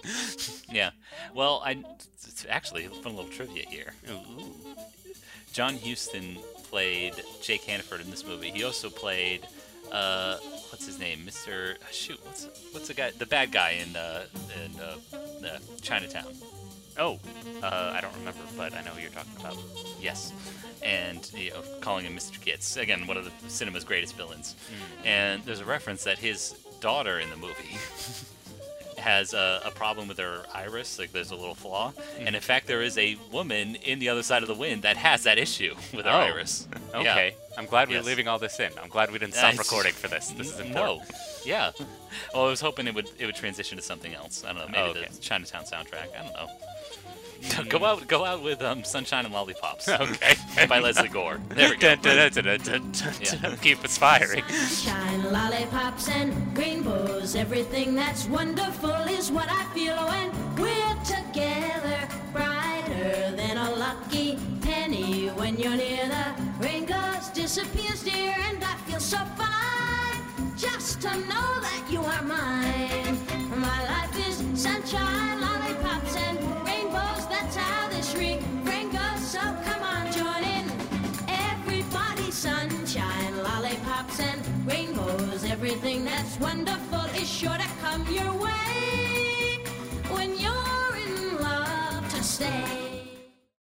Yeah. Well, I actually fun a little trivia here. Ooh. John Huston played Jake Hannaford in this movie. He also played. Uh, what's his name? Mister Shoot, what's what's the guy? The bad guy in uh in uh, uh Chinatown. Oh, uh, I don't remember, but I know who you're talking about. Yes, and you know, calling him Mister Kitts again, one of the cinema's greatest villains. Mm. And there's a reference that his daughter in the movie has a, a problem with her iris, like there's a little flaw. Mm. And in fact, there is a woman in The Other Side of the Wind that has that issue with her oh. iris. Okay. Yeah. I'm glad we're yes. leaving all this in. I'm glad we didn't stop uh, recording for this. This is important. No. Yeah. Well, I was hoping it would it would transition to something else. I don't know. Maybe oh, okay. the Chinatown soundtrack. I don't know. Mm. Go out go out with um, Sunshine and Lollipops. Okay. By Leslie Gore. There we go. Yeah. Keep aspiring. Sunshine, lollipops, and rainbows. Everything that's wonderful is what I feel when we're together. Brighter than a lucky penny when you're near the rain goes, disappears, dear, and I feel so fine just to know that you are mine. My life is sunshine, lollipops, and rainbows. That's how this refrain goes. So come on, join in, everybody. Sunshine, lollipops, and rainbows. Everything that's wonderful is sure to come your way.